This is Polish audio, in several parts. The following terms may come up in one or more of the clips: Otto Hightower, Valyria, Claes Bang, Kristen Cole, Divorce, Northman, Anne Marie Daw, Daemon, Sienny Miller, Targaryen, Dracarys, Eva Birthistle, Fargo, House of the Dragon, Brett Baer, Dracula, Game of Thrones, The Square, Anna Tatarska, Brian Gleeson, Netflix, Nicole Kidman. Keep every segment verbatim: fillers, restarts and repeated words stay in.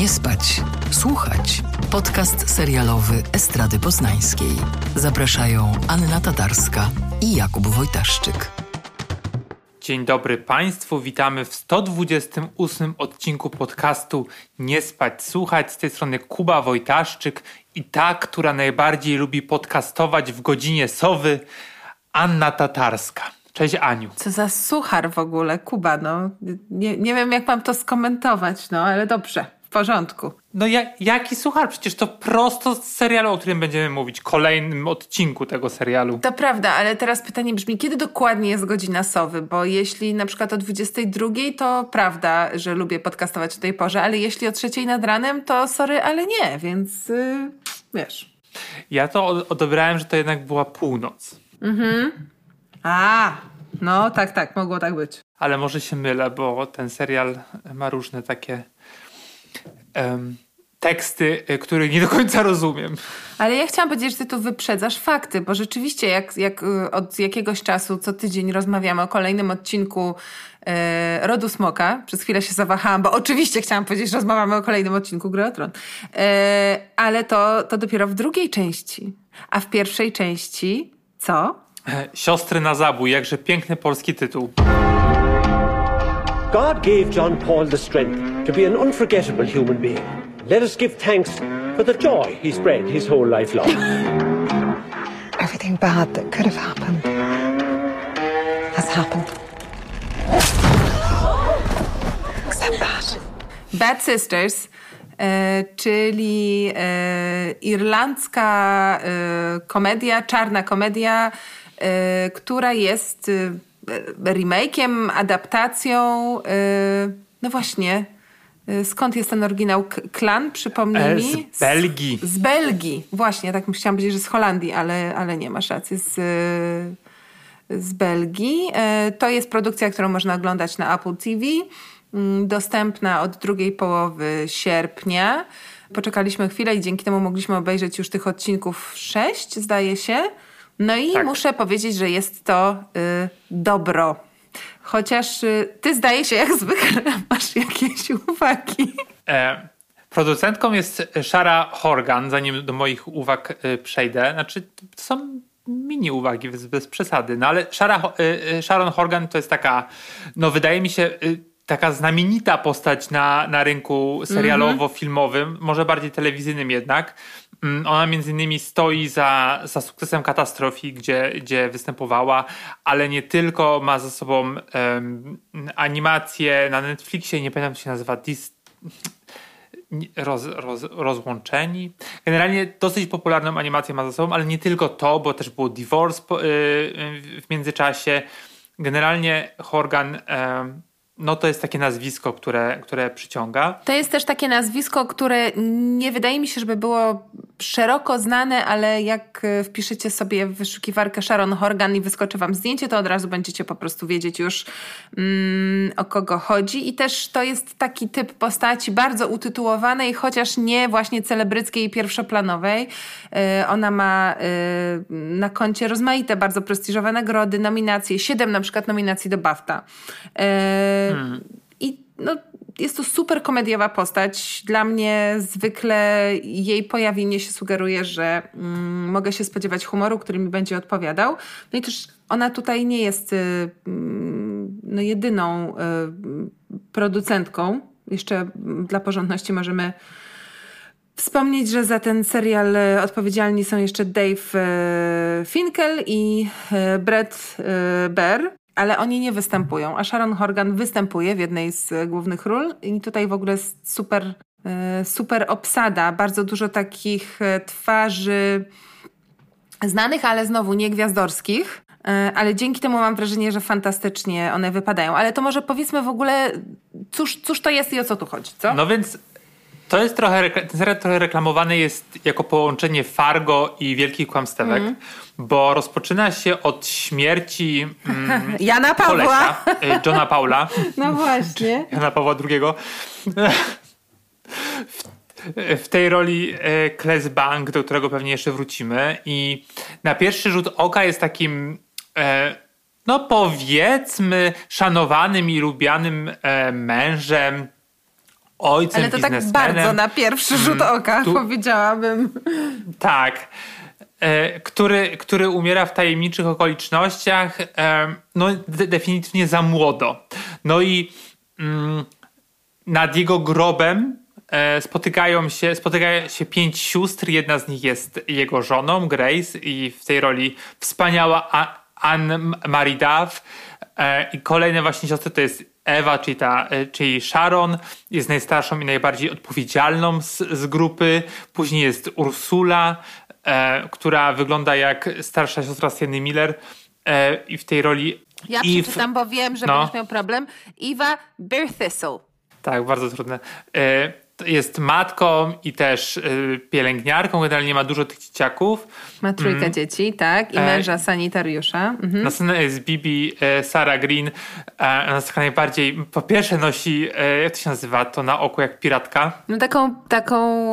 Nie spać, słuchać. Podcast serialowy Estrady Poznańskiej. Zapraszają Anna Tatarska i Jakub Wojtaszczyk. Dzień dobry Państwu, witamy w sto dwudziestym ósmym odcinku podcastu Nie spać, słuchać. Z tej strony Kuba Wojtaszczyk i ta, która najbardziej lubi podcastować w godzinie sowy, Anna Tatarska. Cześć Aniu. Co za suchar w ogóle, Kuba, no. Nie, nie wiem jak mam to skomentować, no, ale dobrze, w porządku. No ja, jaki suchar? Przecież to prosto z serialu, o którym będziemy mówić, kolejnym odcinku tego serialu. To prawda, ale teraz pytanie brzmi, kiedy dokładnie jest godzina sowy? Bo jeśli na przykład o dwudziestej drugiej, to prawda, że lubię podcastować o tej porze, ale jeśli o trzeciej nad ranem, to sorry, ale nie, więc yy, wiesz. Ja to odebrałem, że to jednak była północ. Mhm. A, no tak, tak, mogło tak być. Ale może się mylę, bo ten serial ma różne takie um, teksty, których nie do końca rozumiem. Ale ja chciałam powiedzieć, że ty tu wyprzedzasz fakty, bo rzeczywiście jak, jak od jakiegoś czasu co tydzień rozmawiamy o kolejnym odcinku e, Rodu Smoka. Przez chwilę się zawahałam, bo oczywiście chciałam powiedzieć, że rozmawiamy o kolejnym odcinku Gry o Tron. E, ale to, to dopiero w drugiej części. A w pierwszej części co? Siostry na zabój, jakże piękny polski tytuł. God gave John Paul the strength to be an unforgettable human being. Let us give thanks for the joy he spread his whole life long. Everything bad that could have happened has happened. Except that. Bad Sisters. E, czyli e, irlandzka e, komedia, czarna komedia, e, która jest e, remake'iem, adaptacją, e, no właśnie, e, skąd jest ten oryginał? Klan, przypomnij mi? Z Belgii. Z, z Belgii, właśnie, tak chciałam powiedzieć, że z Holandii, ale, ale nie, masz rację, z, z Belgii. E, to jest produkcja, którą można oglądać na Apple T V. Dostępna od drugiej połowy sierpnia. Poczekaliśmy chwilę i dzięki temu mogliśmy obejrzeć już tych odcinków sześć, zdaje się. No i tak. Muszę powiedzieć, że jest to y, dobro. Chociaż y, ty, zdaje się, jak zwykle masz jakieś uwagi. E, producentką jest Sharon Horgan, zanim do moich uwag y, przejdę. Znaczy, to są mini uwagi, bez, bez przesady. No ale Sharon, y, Sharon Horgan to jest taka, no wydaje mi się... Y, taka znamienita postać na, na rynku serialowo-filmowym, mm-hmm. może bardziej telewizyjnym jednak. Ona między innymi stoi za, za sukcesem Katastrofii, gdzie, gdzie występowała, ale nie tylko, ma za sobą um, animację na Netflixie, nie pamiętam, co się nazywa, Dis... Roz, roz, rozłączeni. Generalnie dosyć popularną animację ma za sobą, ale nie tylko to, bo też było Divorce po, yy, w międzyczasie. Generalnie Horgan... Yy, No to jest takie nazwisko, które, które przyciąga. To jest też takie nazwisko, które nie wydaje mi się, żeby było szeroko znane, ale jak wpiszecie sobie w wyszukiwarkę Sharon Horgan i wyskoczy wam zdjęcie, to od razu będziecie po prostu wiedzieć już mm, o kogo chodzi. I też to jest taki typ postaci bardzo utytułowanej, chociaż nie właśnie celebryckiej i pierwszoplanowej. Yy, ona ma yy, na koncie rozmaite bardzo prestiżowe nagrody, nominacje, siedem na przykład nominacji do BAFTA. Yy, Hmm. I no, jest to super komediowa postać. Dla mnie zwykle jej pojawienie się sugeruje, że mm, mogę się spodziewać humoru, który mi będzie odpowiadał. No i też ona tutaj nie jest y, no, jedyną y, producentką. Jeszcze dla porządności możemy wspomnieć, że za ten serial odpowiedzialni są jeszcze Dave y, Finkel i y, Brett y, Baer. Ale oni nie występują, a Sharon Horgan występuje w jednej z głównych ról i tutaj w ogóle jest super, super obsada, bardzo dużo takich twarzy znanych, ale znowu nie gwiazdorskich, ale dzięki temu mam wrażenie, że fantastycznie one wypadają. Ale to może powiedzmy w ogóle, cóż, cóż to jest i o co tu chodzi, co? No więc to jest trochę, ten serial trochę reklamowany jest jako połączenie Fargo i Wielkich Kłamstewek, mm. bo rozpoczyna się od śmierci mm, Jana Pawła. Kolesia, Johna Paula. No właśnie. Jana Pawła drugiego. W, w tej roli Claes Bang, do którego pewnie jeszcze wrócimy. I na pierwszy rzut oka jest takim... E, no powiedzmy szanowanym i lubianym e, mężem ojcem biznesmenem. Ale to tak bardzo na pierwszy rzut oka, tu, powiedziałabym. Tak. E, który, który umiera w tajemniczych okolicznościach, e, no de- definitywnie za młodo. No i mm, nad jego grobem Spotykają się, spotykają się pięć sióstr. Jedna z nich jest jego żoną, Grace, i w tej roli wspaniała Anne Marie Daw. I kolejne właśnie siostry to jest Ewa, czyli, ta, czyli Sharon. Jest najstarszą i najbardziej odpowiedzialną z, z grupy. Później jest Ursula, która wygląda jak starsza siostra Sienny Miller. I w tej roli... Ja Eve, przeczytam, bo wiem, że no. będziesz miał problem. Eva Birthistle. Tak, bardzo trudne. Jest matką i też pielęgniarką, generalnie ma dużo tych dzieciaków. Ma trójkę mm. dzieci, tak, i męża sanitariusza. Mhm. Na scenie jest Bibi, Sarah Greene. Ona jest taka najbardziej, po pierwsze nosi, jak to się nazywa, to na oku jak piratka. No taką, taką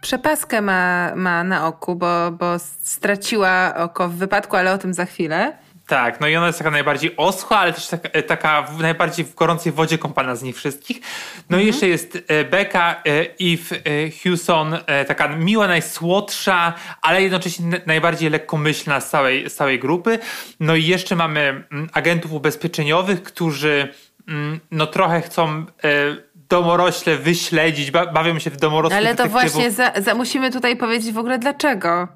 przepaskę ma, ma na oku, bo, bo straciła oko w wypadku, ale o tym za chwilę. Tak, no i ona jest taka najbardziej oschła, ale też taka, taka w, najbardziej w gorącej wodzie kąpana z nich wszystkich. No mhm. i jeszcze jest Becca, Eve Hewson, taka miła, najsłodsza, ale jednocześnie najbardziej lekkomyślna z całej, z całej grupy. No i jeszcze mamy agentów ubezpieczeniowych, którzy no trochę chcą... domorośle wyśledzić, bawią się w domorosłych ale to detektywów. Właśnie za, za musimy tutaj powiedzieć w ogóle dlaczego.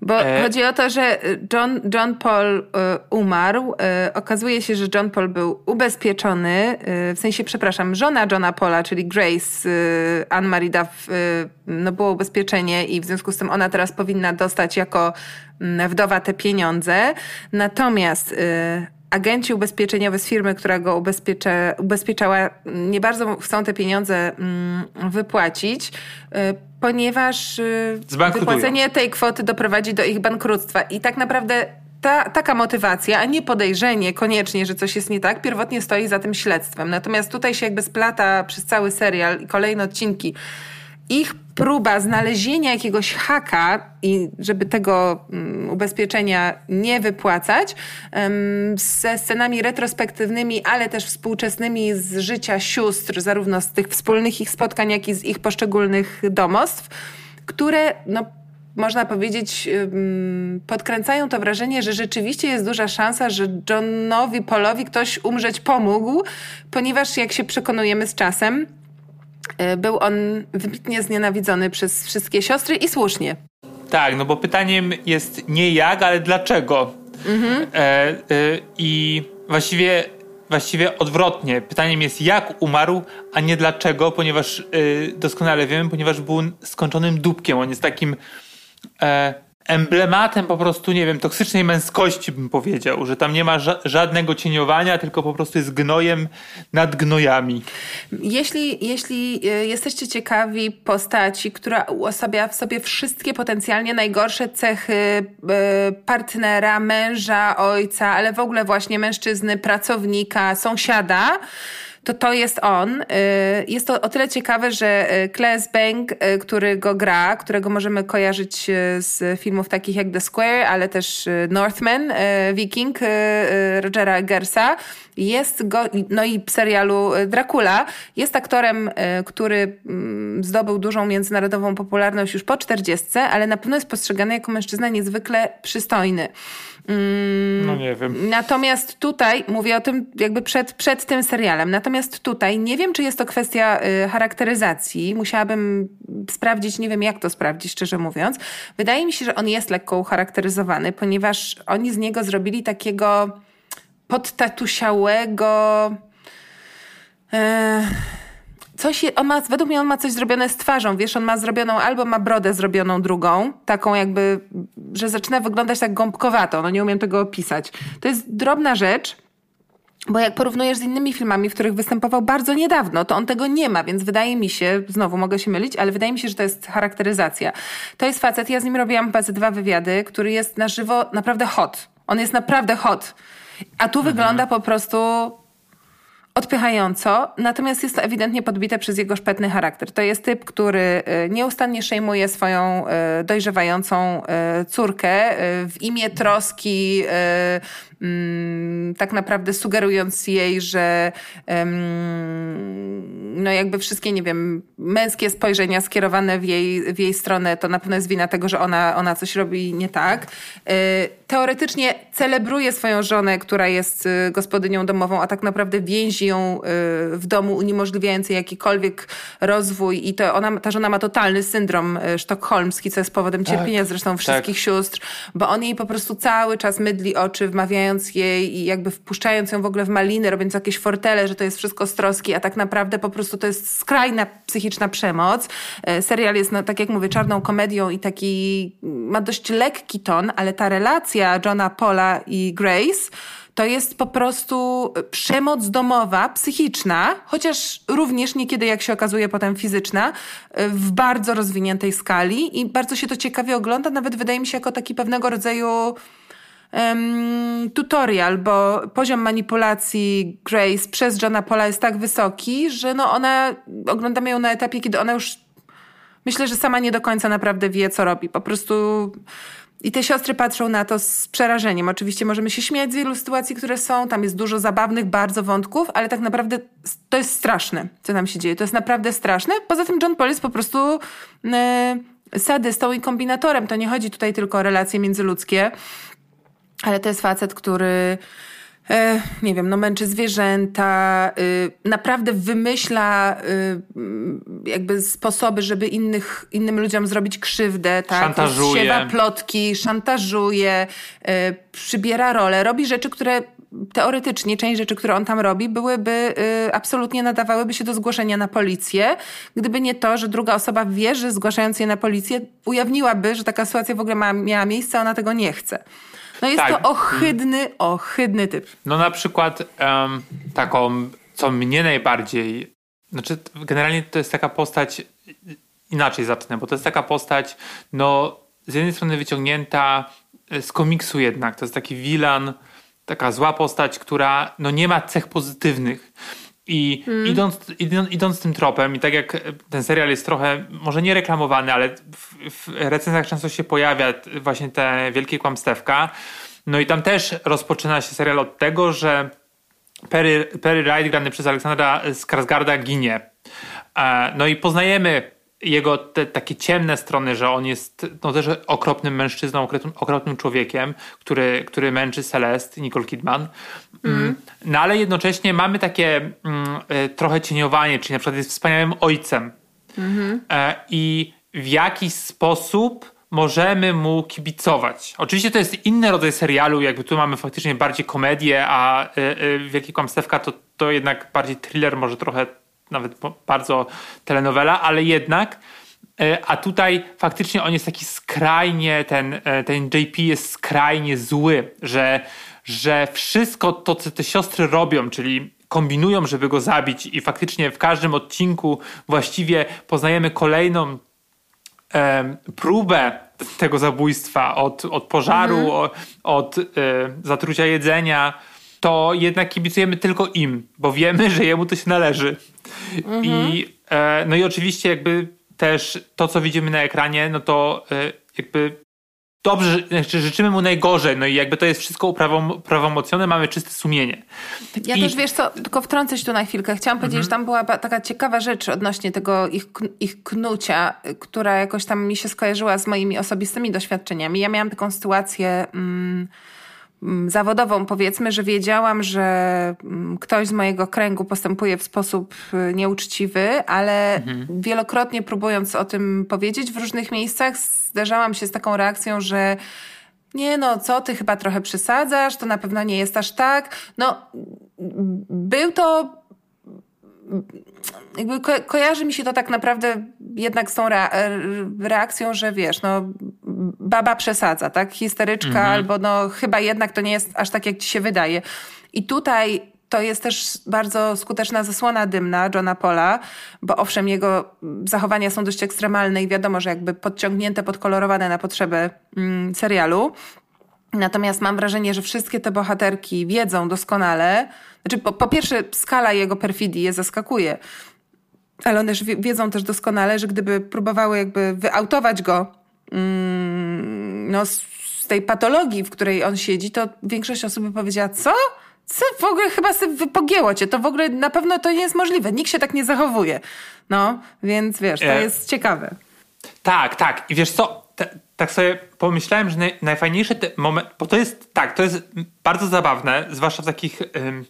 Bo e... chodzi o to, że John, John Paul y, umarł. Y, okazuje się, że John Paul był ubezpieczony. Y, w sensie, przepraszam, żona Johna Paula, czyli Grace, y, Anne Marie Daw, y, no było ubezpieczenie i w związku z tym ona teraz powinna dostać jako y, wdowa te pieniądze. Natomiast... Y, agenci ubezpieczeniowi z firmy, która go ubezpiecza, ubezpieczała, nie bardzo chcą te pieniądze wypłacić, ponieważ wypłacenie tej kwoty doprowadzi do ich bankructwa. I tak naprawdę ta, taka motywacja, a nie podejrzenie koniecznie, że coś jest nie tak, pierwotnie stoi za tym śledztwem. Natomiast tutaj się jakby splata przez cały serial i kolejne odcinki ich próba znalezienia jakiegoś haka i żeby tego ubezpieczenia nie wypłacać ze scenami retrospektywnymi, ale też współczesnymi z życia sióstr, zarówno z tych wspólnych ich spotkań, jak i z ich poszczególnych domostw, które no, można powiedzieć podkręcają to wrażenie, że rzeczywiście jest duża szansa, że Johnowi Paulowi ktoś umrzeć pomógł, ponieważ jak się przekonujemy z czasem, był on wybitnie znienawidzony przez wszystkie siostry i słusznie. Tak, no bo pytaniem jest nie jak, ale dlaczego. Mhm. E, e, I właściwie, właściwie odwrotnie. Pytaniem jest jak umarł, a nie dlaczego, ponieważ e, doskonale wiemy, ponieważ był skończonym dupkiem. On jest takim e, emblematem po prostu, nie wiem, toksycznej męskości bym powiedział, że tam nie ma ża- żadnego cieniowania, tylko po prostu jest gnojem nad gnojami. Jeśli, jeśli jesteście ciekawi postaci, która uosabia w sobie wszystkie potencjalnie najgorsze cechy partnera, męża, ojca, ale w ogóle właśnie mężczyzny, pracownika, sąsiada, to to jest on. Jest to o tyle ciekawe, że Claes Bang, który go gra, którego możemy kojarzyć z filmów takich jak The Square, ale też Northman, Viking, Rogera Eggersa, jest go, no i w serialu Dracula, jest aktorem, który zdobył dużą międzynarodową popularność już po czterdziestce, ale na pewno jest postrzegany jako mężczyzna niezwykle przystojny. Mm, no nie wiem. Natomiast tutaj, mówię o tym jakby przed, przed tym serialem, natomiast tutaj nie wiem, czy jest to kwestia y, charakteryzacji. Musiałabym sprawdzić, nie wiem jak to sprawdzić, szczerze mówiąc. Wydaje mi się, że on jest lekko ucharakteryzowany, ponieważ oni z niego zrobili takiego podtatusiałego... Yy... Coś, on ma, według mnie on ma coś zrobione z twarzą, wiesz, on ma zrobioną albo ma brodę zrobioną drugą, taką jakby, że zaczyna wyglądać tak gąbkowato, no nie umiem tego opisać. To jest drobna rzecz, bo jak porównujesz z innymi filmami, w których występował bardzo niedawno, to on tego nie ma, więc wydaje mi się, znowu mogę się mylić, ale wydaje mi się, że to jest charakteryzacja. To jest facet, ja z nim robiłam chyba ze dwa wywiady, który jest na żywo naprawdę hot. On jest naprawdę hot. A tu mhm. wygląda po prostu... odpychająco, natomiast jest to ewidentnie podbite przez jego szpetny charakter. To jest typ, który nieustannie szejmuje swoją dojrzewającą córkę w imię troski tak naprawdę sugerując jej, że no jakby wszystkie, nie wiem, męskie spojrzenia skierowane w jej, w jej stronę to na pewno jest wina tego, że ona, ona coś robi nie tak. Teoretycznie celebruje swoją żonę, która jest gospodynią domową, a tak naprawdę więzi ją w domu, uniemożliwiając jej jakikolwiek rozwój i to ona, ta żona ma totalny syndrom sztokholmski, co jest powodem cierpienia tak, zresztą wszystkich tak. sióstr, bo on jej po prostu cały czas mydli oczy, wmawiając jej i jakby wpuszczając ją w ogóle w maliny, robiąc jakieś fortele, że to jest wszystko z troski, a tak naprawdę po prostu to jest skrajna psychiczna przemoc. Serial jest, no, tak jak mówię, czarną komedią i taki ma dość lekki ton, ale ta relacja Johna, Paula i Grace to jest po prostu przemoc domowa, psychiczna, chociaż również niekiedy, jak się okazuje, potem fizyczna, w bardzo rozwiniętej skali i bardzo się to ciekawie ogląda, nawet wydaje mi się jako taki pewnego rodzaju um, tutorial, bo poziom manipulacji Grace przez Johna Paula jest tak wysoki, że no ona, oglądamy ją na etapie, kiedy ona już, myślę, że sama nie do końca naprawdę wie, co robi. Po prostu... I te siostry patrzą na to z przerażeniem. Oczywiście możemy się śmiać z wielu sytuacji, które są. Tam jest dużo zabawnych bardzo wątków, ale tak naprawdę to jest straszne, co tam się dzieje. To jest naprawdę straszne. Poza tym John Paul jest po prostu yy, sadystą i kombinatorem. To nie chodzi tutaj tylko o relacje międzyludzkie, ale to jest facet, który... nie wiem, no męczy zwierzęta, naprawdę wymyśla jakby sposoby, żeby innych, innym ludziom zrobić krzywdę, tak? Szantażuje. Siewa plotki, szantażuje, przybiera rolę, robi rzeczy, które teoretycznie, część rzeczy, które on tam robi, byłyby, absolutnie nadawałyby się do zgłoszenia na policję, gdyby nie to, że druga osoba wie, że zgłaszając je na policję ujawniłaby, że taka sytuacja w ogóle ma, miała miejsce, ona tego nie chce. No jest tak. to ohydny, ohydny typ. No na przykład um, taką, co mnie najbardziej... Znaczy generalnie to jest taka postać... Inaczej zacznę, bo to jest taka postać, no z jednej strony wyciągnięta z komiksu jednak. To jest taki villain, taka zła postać, która no nie ma cech pozytywnych. I hmm. idąc, idąc, idąc tym tropem i tak jak ten serial jest trochę może nie reklamowany, ale w, w recenzjach często się pojawia właśnie te wielkie kłamstewka, no i tam też rozpoczyna się serial od tego, że Perry, Perry Wright grany przez Aleksandra Skarsgarda ginie, no i poznajemy jego te, takie ciemne strony, że on jest no, też okropnym mężczyzną, okropnym człowiekiem, który, który męczy Celeste, Nicole Kidman. Mm. No ale jednocześnie mamy takie mm, trochę cieniowanie, czyli na przykład jest wspaniałym ojcem. Mm-hmm. E, I w jakiś sposób możemy mu kibicować. Oczywiście to jest inny rodzaj serialu, jakby tu mamy faktycznie bardziej komedię, a y, y, Wielkie Kłamstewka to, to jednak bardziej thriller, może trochę nawet bardzo telenowela, ale jednak, a tutaj faktycznie on jest taki skrajnie, ten, ten J P jest skrajnie zły, że, że wszystko to, co te siostry robią, czyli kombinują, żeby go zabić i faktycznie w każdym odcinku właściwie poznajemy kolejną e, próbę tego zabójstwa od, od pożaru, mhm. od, od e, zatrucia jedzenia, to jednak kibicujemy tylko im, bo wiemy, że jemu to się należy. Mhm. I, e, no i oczywiście jakby też to, co widzimy na ekranie, no to e, jakby dobrze, znaczy życzymy mu najgorzej, no i jakby to jest wszystko uprawom, prawomocnione, mamy czyste sumienie. Ja I... też, wiesz co, tylko wtrącę się tu na chwilkę. Chciałam powiedzieć, mhm. że tam była taka ciekawa rzecz odnośnie tego ich, ich knucia, która jakoś tam mi się skojarzyła z moimi osobistymi doświadczeniami. Ja miałam taką sytuację... Mm, zawodową, powiedzmy, że wiedziałam, że ktoś z mojego kręgu postępuje w sposób nieuczciwy, ale mhm. wielokrotnie próbując o tym powiedzieć w różnych miejscach, zdarzałam się z taką reakcją, że nie no, co ty chyba trochę przesadzasz, to na pewno nie jest aż tak. No, był to... Jakby ko- kojarzy mi się to tak naprawdę jednak z tą rea- reakcją, że wiesz, no baba przesadza, tak? Histeryczka mhm. albo no chyba jednak to nie jest aż tak, jak ci się wydaje. I tutaj to jest też bardzo skuteczna zasłona dymna Johna Paula, bo owszem, jego zachowania są dość ekstremalne i wiadomo, że jakby podciągnięte, podkolorowane na potrzeby mm, serialu. Natomiast mam wrażenie, że wszystkie te bohaterki wiedzą doskonale, znaczy po, po pierwsze skala jego perfidii je zaskakuje, ale one też wiedzą też doskonale, że gdyby próbowały jakby wyautować go mm, no, z, z tej patologii, w której on siedzi, to większość osób by powiedziała, co? Co w ogóle chyba sobie pogięło cię? To w ogóle na pewno to nie jest możliwe. Nikt się tak nie zachowuje. No, więc wiesz, to e... jest ciekawe. Tak, tak. I wiesz co, T- tak sobie pomyślałem, że naj- najfajniejszy moment, bo to jest, tak, to jest bardzo zabawne, zwłaszcza w takich... Ym...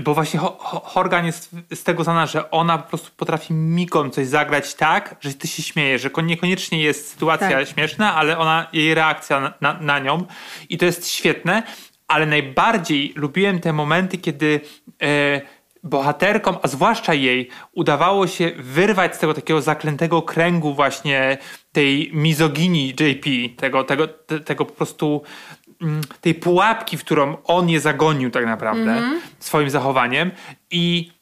Bo właśnie Horgan jest z tego znana, że ona po prostu potrafi mikom coś zagrać tak, że ty się śmiejesz, że niekoniecznie jest sytuacja tak. śmieszna, ale ona, jej reakcja na, na nią i to jest świetne, ale najbardziej lubiłem te momenty, kiedy e, bohaterkom, a zwłaszcza jej, udawało się wyrwać z tego takiego zaklętego kręgu właśnie tej mizoginii J P, tego, tego, te, tego po prostu... tej pułapki, w którą on je zagonił tak naprawdę mm-hmm. swoim zachowaniem i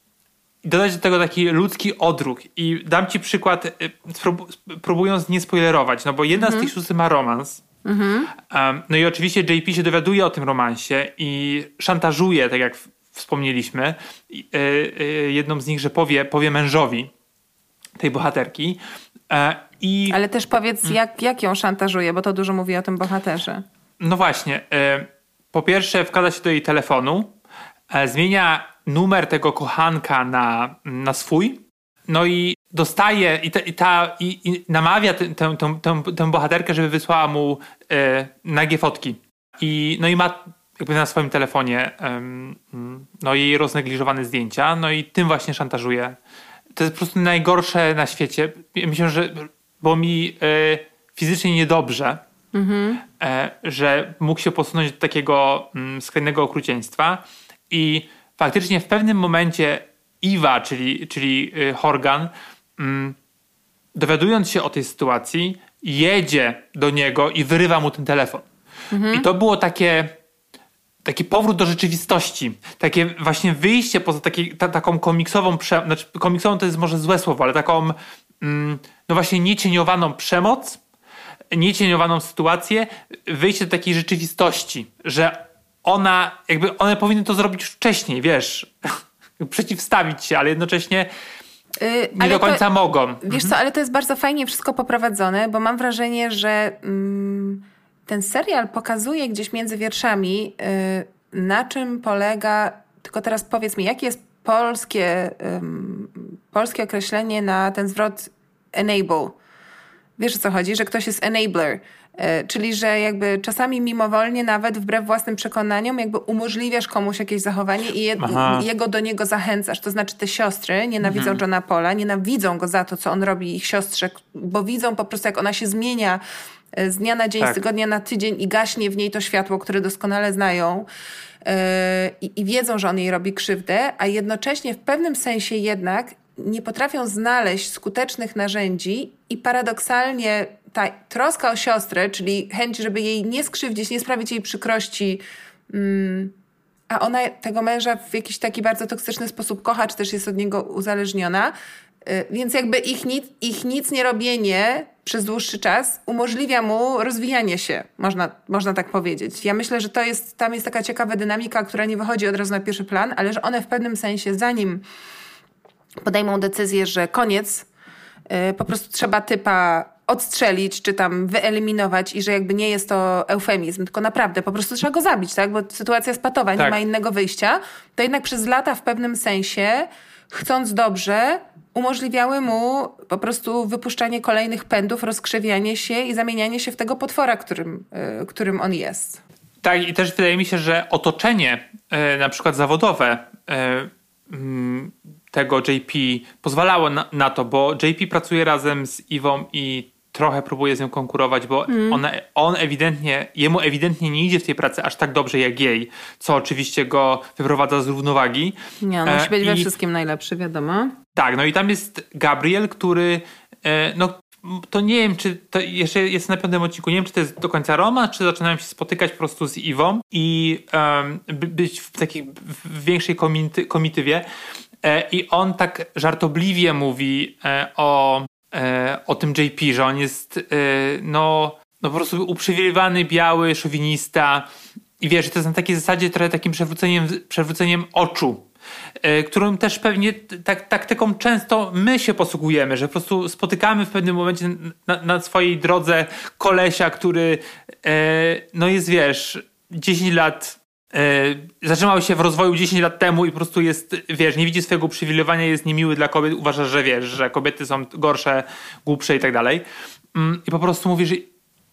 dodać do tego taki ludzki odruch. I dam ci przykład, sprób- próbując nie spoilerować, no bo jedna mm-hmm. z tych szósty ma romans. Mm-hmm. Um, no i oczywiście J P się dowiaduje o tym romansie i szantażuje, tak jak w- wspomnieliśmy, y- y- jedną z nich, że powie, powie mężowi tej bohaterki. E- i... Ale też powiedz, jak, jak ją szantażuje, bo to dużo mówi o tym bohaterze. No właśnie. Po pierwsze wkłada się do jej telefonu, zmienia numer tego kochanka na, na swój, no i dostaje i, ta, i, ta, i, i namawia tę, tę, tę, tę bohaterkę, żeby wysłała mu e, nagie fotki. I, no i ma jakby na swoim telefonie e, no jej roznegliżowane zdjęcia, no i tym właśnie szantażuje. To jest po prostu najgorsze na świecie. Myślę, że było mi e, fizycznie niedobrze, mhm. że mógł się posunąć do takiego skrajnego okrucieństwa i faktycznie w pewnym momencie Eva, czyli, czyli Horgan, dowiadując się o tej sytuacji, jedzie do niego i wyrywa mu ten telefon. Mhm. I to było takie taki powrót do rzeczywistości. Takie właśnie wyjście poza taki, ta, taką komiksową przemoc. Znaczy, komiksową to jest może złe słowo, ale taką no właśnie niecieniowaną przemoc, niecieniowaną sytuację, wyjście do takiej rzeczywistości, że ona, jakby one powinny to zrobić wcześniej, wiesz, przeciwstawić się, ale jednocześnie yy, nie ale do końca to, mogą. Wiesz mhm. co, ale to jest bardzo fajnie wszystko poprowadzone, bo mam wrażenie, że mm, ten serial pokazuje gdzieś między wierszami, yy, na czym polega, tylko teraz powiedz mi, jakie jest polskie, yy, polskie określenie na ten zwrot enable. Wiesz, o co chodzi? Że ktoś jest enabler. Czyli, że jakby czasami mimowolnie, nawet wbrew własnym przekonaniom, jakby umożliwiasz komuś jakieś zachowanie i je, jego do niego zachęcasz. To znaczy te siostry nienawidzą mhm. Johna Paula, nienawidzą go za to, co on robi ich siostrze, bo widzą po prostu, jak ona się zmienia z dnia na dzień, tak. z tygodnia na tydzień i gaśnie w niej to światło, które doskonale znają yy, i wiedzą, że on jej robi krzywdę, a jednocześnie w pewnym sensie jednak nie potrafią znaleźć skutecznych narzędzi i paradoksalnie ta troska o siostrę, czyli chęć, żeby jej nie skrzywdzić, nie sprawić jej przykrości, a ona tego męża w jakiś taki bardzo toksyczny sposób kocha, czy też jest od niego uzależniona, więc jakby ich nic, ich nic nie robienie przez dłuższy czas umożliwia mu rozwijanie się, można, można tak powiedzieć. Ja myślę, że to jest, tam jest taka ciekawa dynamika, która nie wychodzi od razu na pierwszy plan, ale że one w pewnym sensie, zanim podejmą decyzję, że koniec, yy, po prostu trzeba typa odstrzelić, czy tam wyeliminować i że jakby nie jest to eufemizm, tylko naprawdę po prostu trzeba go zabić, tak? Bo sytuacja jest patowa, tak. nie ma innego wyjścia. To jednak przez lata w pewnym sensie, chcąc dobrze, umożliwiały mu po prostu wypuszczanie kolejnych pędów, rozkrzewianie się i zamienianie się w tego potwora, którym, yy, którym on jest. Tak, i też wydaje mi się, że otoczenie, yy, na przykład zawodowe, yy, yy, tego J P pozwalało na, na to, bo J P pracuje razem z Ewą i trochę próbuje z nią konkurować, bo mm. ona, on ewidentnie, jemu ewidentnie nie idzie w tej pracy aż tak dobrze jak jej, co oczywiście go wyprowadza z równowagi. Nie, on musi być e, we i, wszystkim najlepszy, wiadomo. Tak, no i tam jest Gabriel, który e, no to nie wiem, czy to jeszcze jest na piątym odcinku, nie wiem, czy to jest do końca romans, czy zaczynają się spotykać po prostu z Ewą i um, być w takiej w większej komity, komitywie. I on tak żartobliwie mówi o, o tym J P, że on jest no, no po prostu uprzywilejowany, biały, szowinista. I wiesz, to jest na takiej zasadzie trochę takim przewróceniem, przewróceniem oczu. którą też pewnie tak, taktyką często my się posługujemy, że po prostu spotykamy w pewnym momencie na, na swojej drodze kolesia, który e, no jest, wiesz, dziesięć lat, e, zatrzymał się w rozwoju dziesięć lat temu i po prostu jest, wiesz, nie widzi swojego uprzywilejowania, jest niemiły dla kobiet, uważa, że wiesz, że kobiety są gorsze, głupsze i tak dalej. I po prostu mówisz,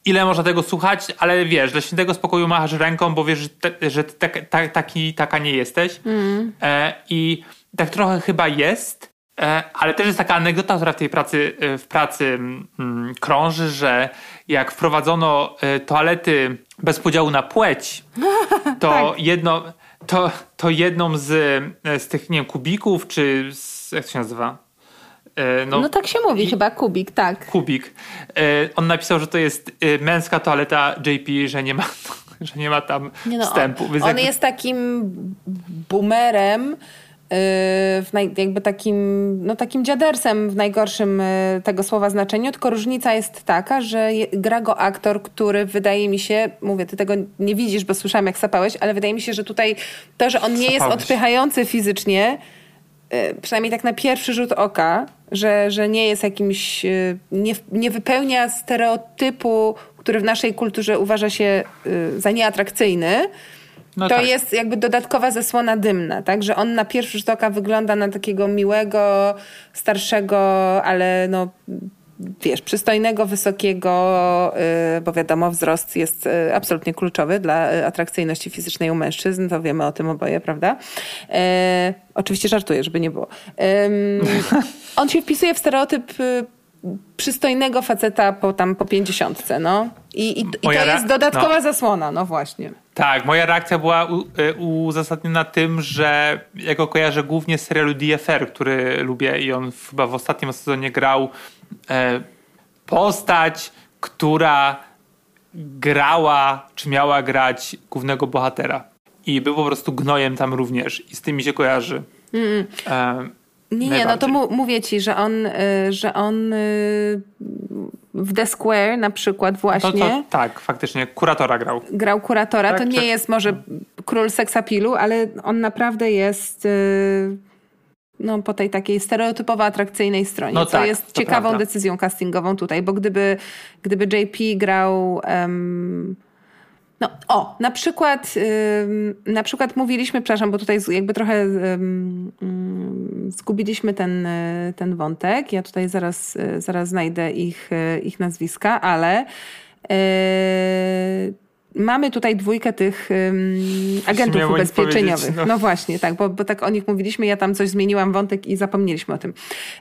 ile można tego słuchać, ale wiesz, dla świętego spokoju machasz ręką, bo wiesz, że, te, że te, ta, taki, taka nie jesteś. Mm. E, I tak trochę chyba jest, e, ale też jest taka anegdota, która w tej pracy, w pracy mm, krąży, że jak wprowadzono toalety bez podziału na płeć, to, tak. jedno, to, to jedną z, z tych, nie wiem, kubików, czy z, jak to się nazywa? No, no tak się mówi i, chyba, kubik, tak. Kubik. E, on napisał, że to jest męska toaleta J P, że nie ma, że nie ma tam nie no, wstępu. On, on jakby... jest takim boomerem, w naj, jakby takim, no takim dziadersem w najgorszym tego słowa znaczeniu, tylko różnica jest taka, że je, gra go aktor, który wydaje mi się, mówię, ty tego nie widzisz, bo słyszałam jak sapałeś, ale wydaje mi się, że tutaj to, że on nie sapałeś. Jest odpychający fizycznie, przynajmniej tak na pierwszy rzut oka, że, że nie jest jakimś, nie, nie wypełnia stereotypu, który w naszej kulturze uważa się za nieatrakcyjny, no to tak. Jest jakby dodatkowa zasłona dymna, tak? Że on na pierwszy rzut oka wygląda na takiego miłego, starszego, ale no wiesz, przystojnego, wysokiego, bo wiadomo, wzrost jest absolutnie kluczowy dla atrakcyjności fizycznej u mężczyzn, to wiemy o tym oboje, prawda? E, oczywiście żartuję, żeby nie było. E, on się wpisuje w stereotyp przystojnego faceta po tam po pięćdziesiątce, no. I, i, i to jest dodatkowa no. zasłona, no właśnie. Tak, moja reakcja była u, uzasadniona tym, że ja go kojarzę głównie z serialu D F R, który lubię i on chyba w ostatnim sezonie grał postać, która grała, czy miała grać głównego bohatera. I był po prostu gnojem tam również. I z tymi się kojarzy. Mm. E, nie, nie, no to mu- mówię ci, że on, y, że on y, w The Square na przykład właśnie... To, to, tak, faktycznie. Kuratora grał. Grał kuratora. Tak, to nie czy... jest może król seksapilu, ale on naprawdę jest... Y, no po tej takiej stereotypowo atrakcyjnej stronie, no co tak, jest ciekawą prawda. Decyzją castingową tutaj, bo gdyby, gdyby J P grał... Um, no o, na przykład um, na przykład mówiliśmy, przepraszam, bo tutaj jakby trochę um, um, zgubiliśmy ten, ten wątek. Ja tutaj zaraz, zaraz znajdę ich, ich nazwiska, ale um, mamy tutaj dwójkę tych um, agentów ubezpieczeniowych. No. no właśnie, tak, bo, bo tak o nich mówiliśmy, ja tam coś zmieniłam wątek i zapomnieliśmy o tym.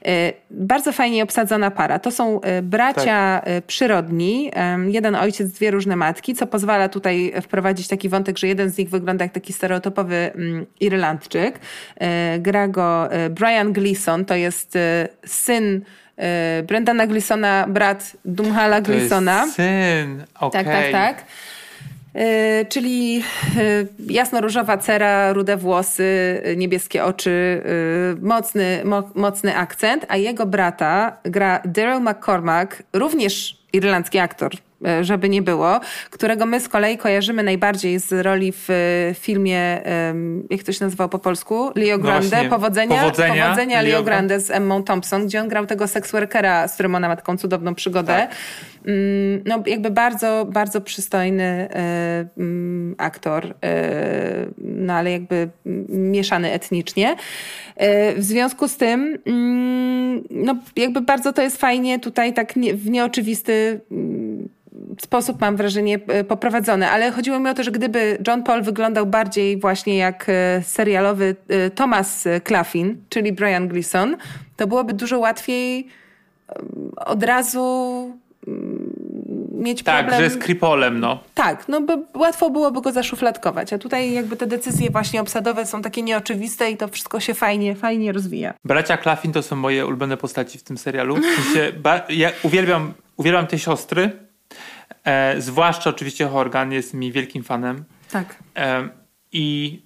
E, bardzo fajnie obsadzona para. To są e, bracia tak. przyrodni, e, jeden ojciec, dwie różne matki, co pozwala tutaj wprowadzić taki wątek, że jeden z nich wygląda jak taki stereotypowy m, Irlandczyk. E, gra go e, Brian Gleeson, to jest e, syn e, Brendana Gleesona, brat Domhnalla Gleesona. Syn, okej. Okay. Tak, tak, tak. Yy, czyli yy, jasnoróżowa cera, rude włosy, yy, niebieskie oczy, yy, mocny, mo- mocny akcent, a jego brata gra Daryl McCormack, również irlandzki aktor, yy, żeby nie było, którego my z kolei kojarzymy najbardziej z roli w y, filmie, y, jak to się nazywał po polsku? Leo Grande, no powodzenia, powodzenia, powodzenia Leo Grande z Emmą Thompson, gdzie on grał tego seksworkera, z którym ona ma taką cudowną przygodę. Tak. No jakby bardzo, bardzo przystojny y, aktor, y, no ale jakby mieszany etnicznie. Y, w związku z tym y, no jakby bardzo to jest fajnie tutaj tak nie, w nieoczywisty sposób, mam wrażenie, poprowadzone, ale chodziło mi o to, że gdyby John Paul wyglądał bardziej właśnie jak serialowy Thomas Claflin, czyli Brian Gleeson, to byłoby dużo łatwiej od razu mieć tak, problem... Tak, że jest kripolem, no. Tak, no by łatwo byłoby go zaszufladkować, a tutaj jakby te decyzje właśnie obsadowe są takie nieoczywiste i to wszystko się fajnie, fajnie rozwija. Bracia Claflin to są moje ulubione postaci w tym serialu. W sensie ba- ja uwielbiam, uwielbiam te siostry, e, zwłaszcza oczywiście Horgan, jest mi wielkim fanem. Tak. E, I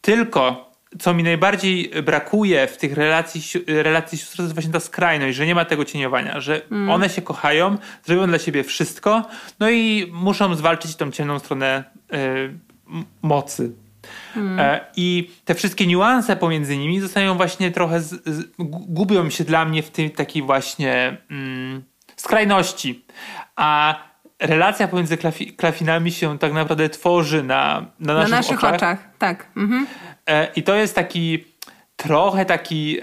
tylko... Co mi najbardziej brakuje w tych relacji, relacji sióstr, to jest właśnie ta skrajność, że nie ma tego cieniowania, że mm. one się kochają, zrobią dla siebie wszystko, no i muszą zwalczyć tą ciemną stronę y, mocy. Hmm. I te wszystkie niuanse pomiędzy nimi zostają właśnie trochę, z, z, gubią się dla mnie w tej takiej właśnie mm, skrajności. A relacja pomiędzy klafi, klafinami się tak naprawdę tworzy na, na, na naszych oczach. oczach. Tak. Mhm. I to jest taki trochę taki,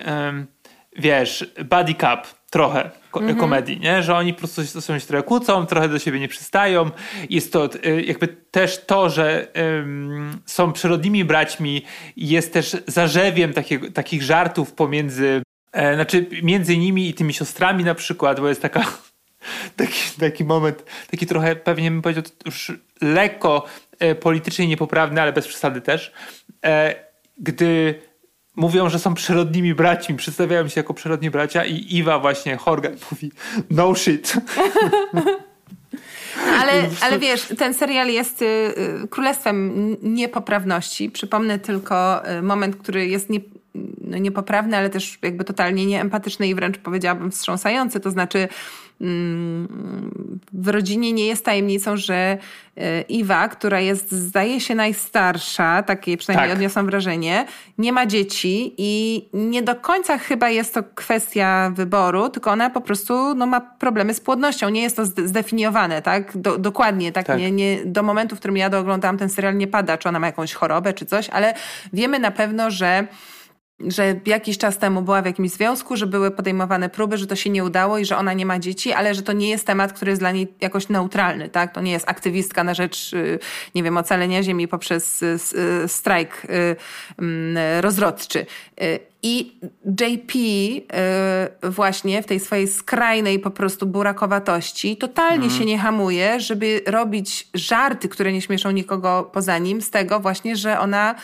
wiesz, buddy cup trochę ko- mhm. komedii, nie? Że oni po prostu się trochę kłócą, trochę do siebie nie przystają. Jest to jakby też to, że um, są przyrodnimi braćmi i jest też zarzewiem takiego, takich żartów pomiędzy, e, znaczy między nimi i tymi siostrami na przykład, bo jest taka... Taki, taki moment, taki trochę pewnie bym powiedział już lekko e, politycznie niepoprawny, ale bez przesady też, e, gdy mówią, że są przyrodnimi braćmi, przedstawiają się jako przyrodni bracia i Eva właśnie Horgan mówi no shit. ale, ale wiesz, ten serial jest y, y, królestwem niepoprawności. Przypomnę tylko y, moment, który jest nie no niepoprawny, ale też jakby totalnie nieempatyczny i wręcz powiedziałabym wstrząsający. To znaczy w rodzinie nie jest tajemnicą, że Eva, która jest zdaje się najstarsza, takie przynajmniej tak. odniosłam wrażenie, nie ma dzieci i nie do końca chyba jest to kwestia wyboru, tylko ona po prostu no, ma problemy z płodnością. Nie jest to zdefiniowane, tak? Do, dokładnie. tak, tak. Nie, nie, do momentu, w którym ja oglądałam ten serial, nie pada, czy ona ma jakąś chorobę, czy coś, ale wiemy na pewno, że że jakiś czas temu była w jakimś związku, że były podejmowane próby, że to się nie udało i że ona nie ma dzieci, ale że to nie jest temat, który jest dla niej jakoś neutralny, tak? To nie jest aktywistka na rzecz, nie wiem, ocalenia ziemi poprzez strajk rozrodczy. I J P właśnie w tej swojej skrajnej po prostu burakowatości totalnie mm. się nie hamuje, żeby robić żarty, które nie śmieszą nikogo poza nim, z tego właśnie, że ona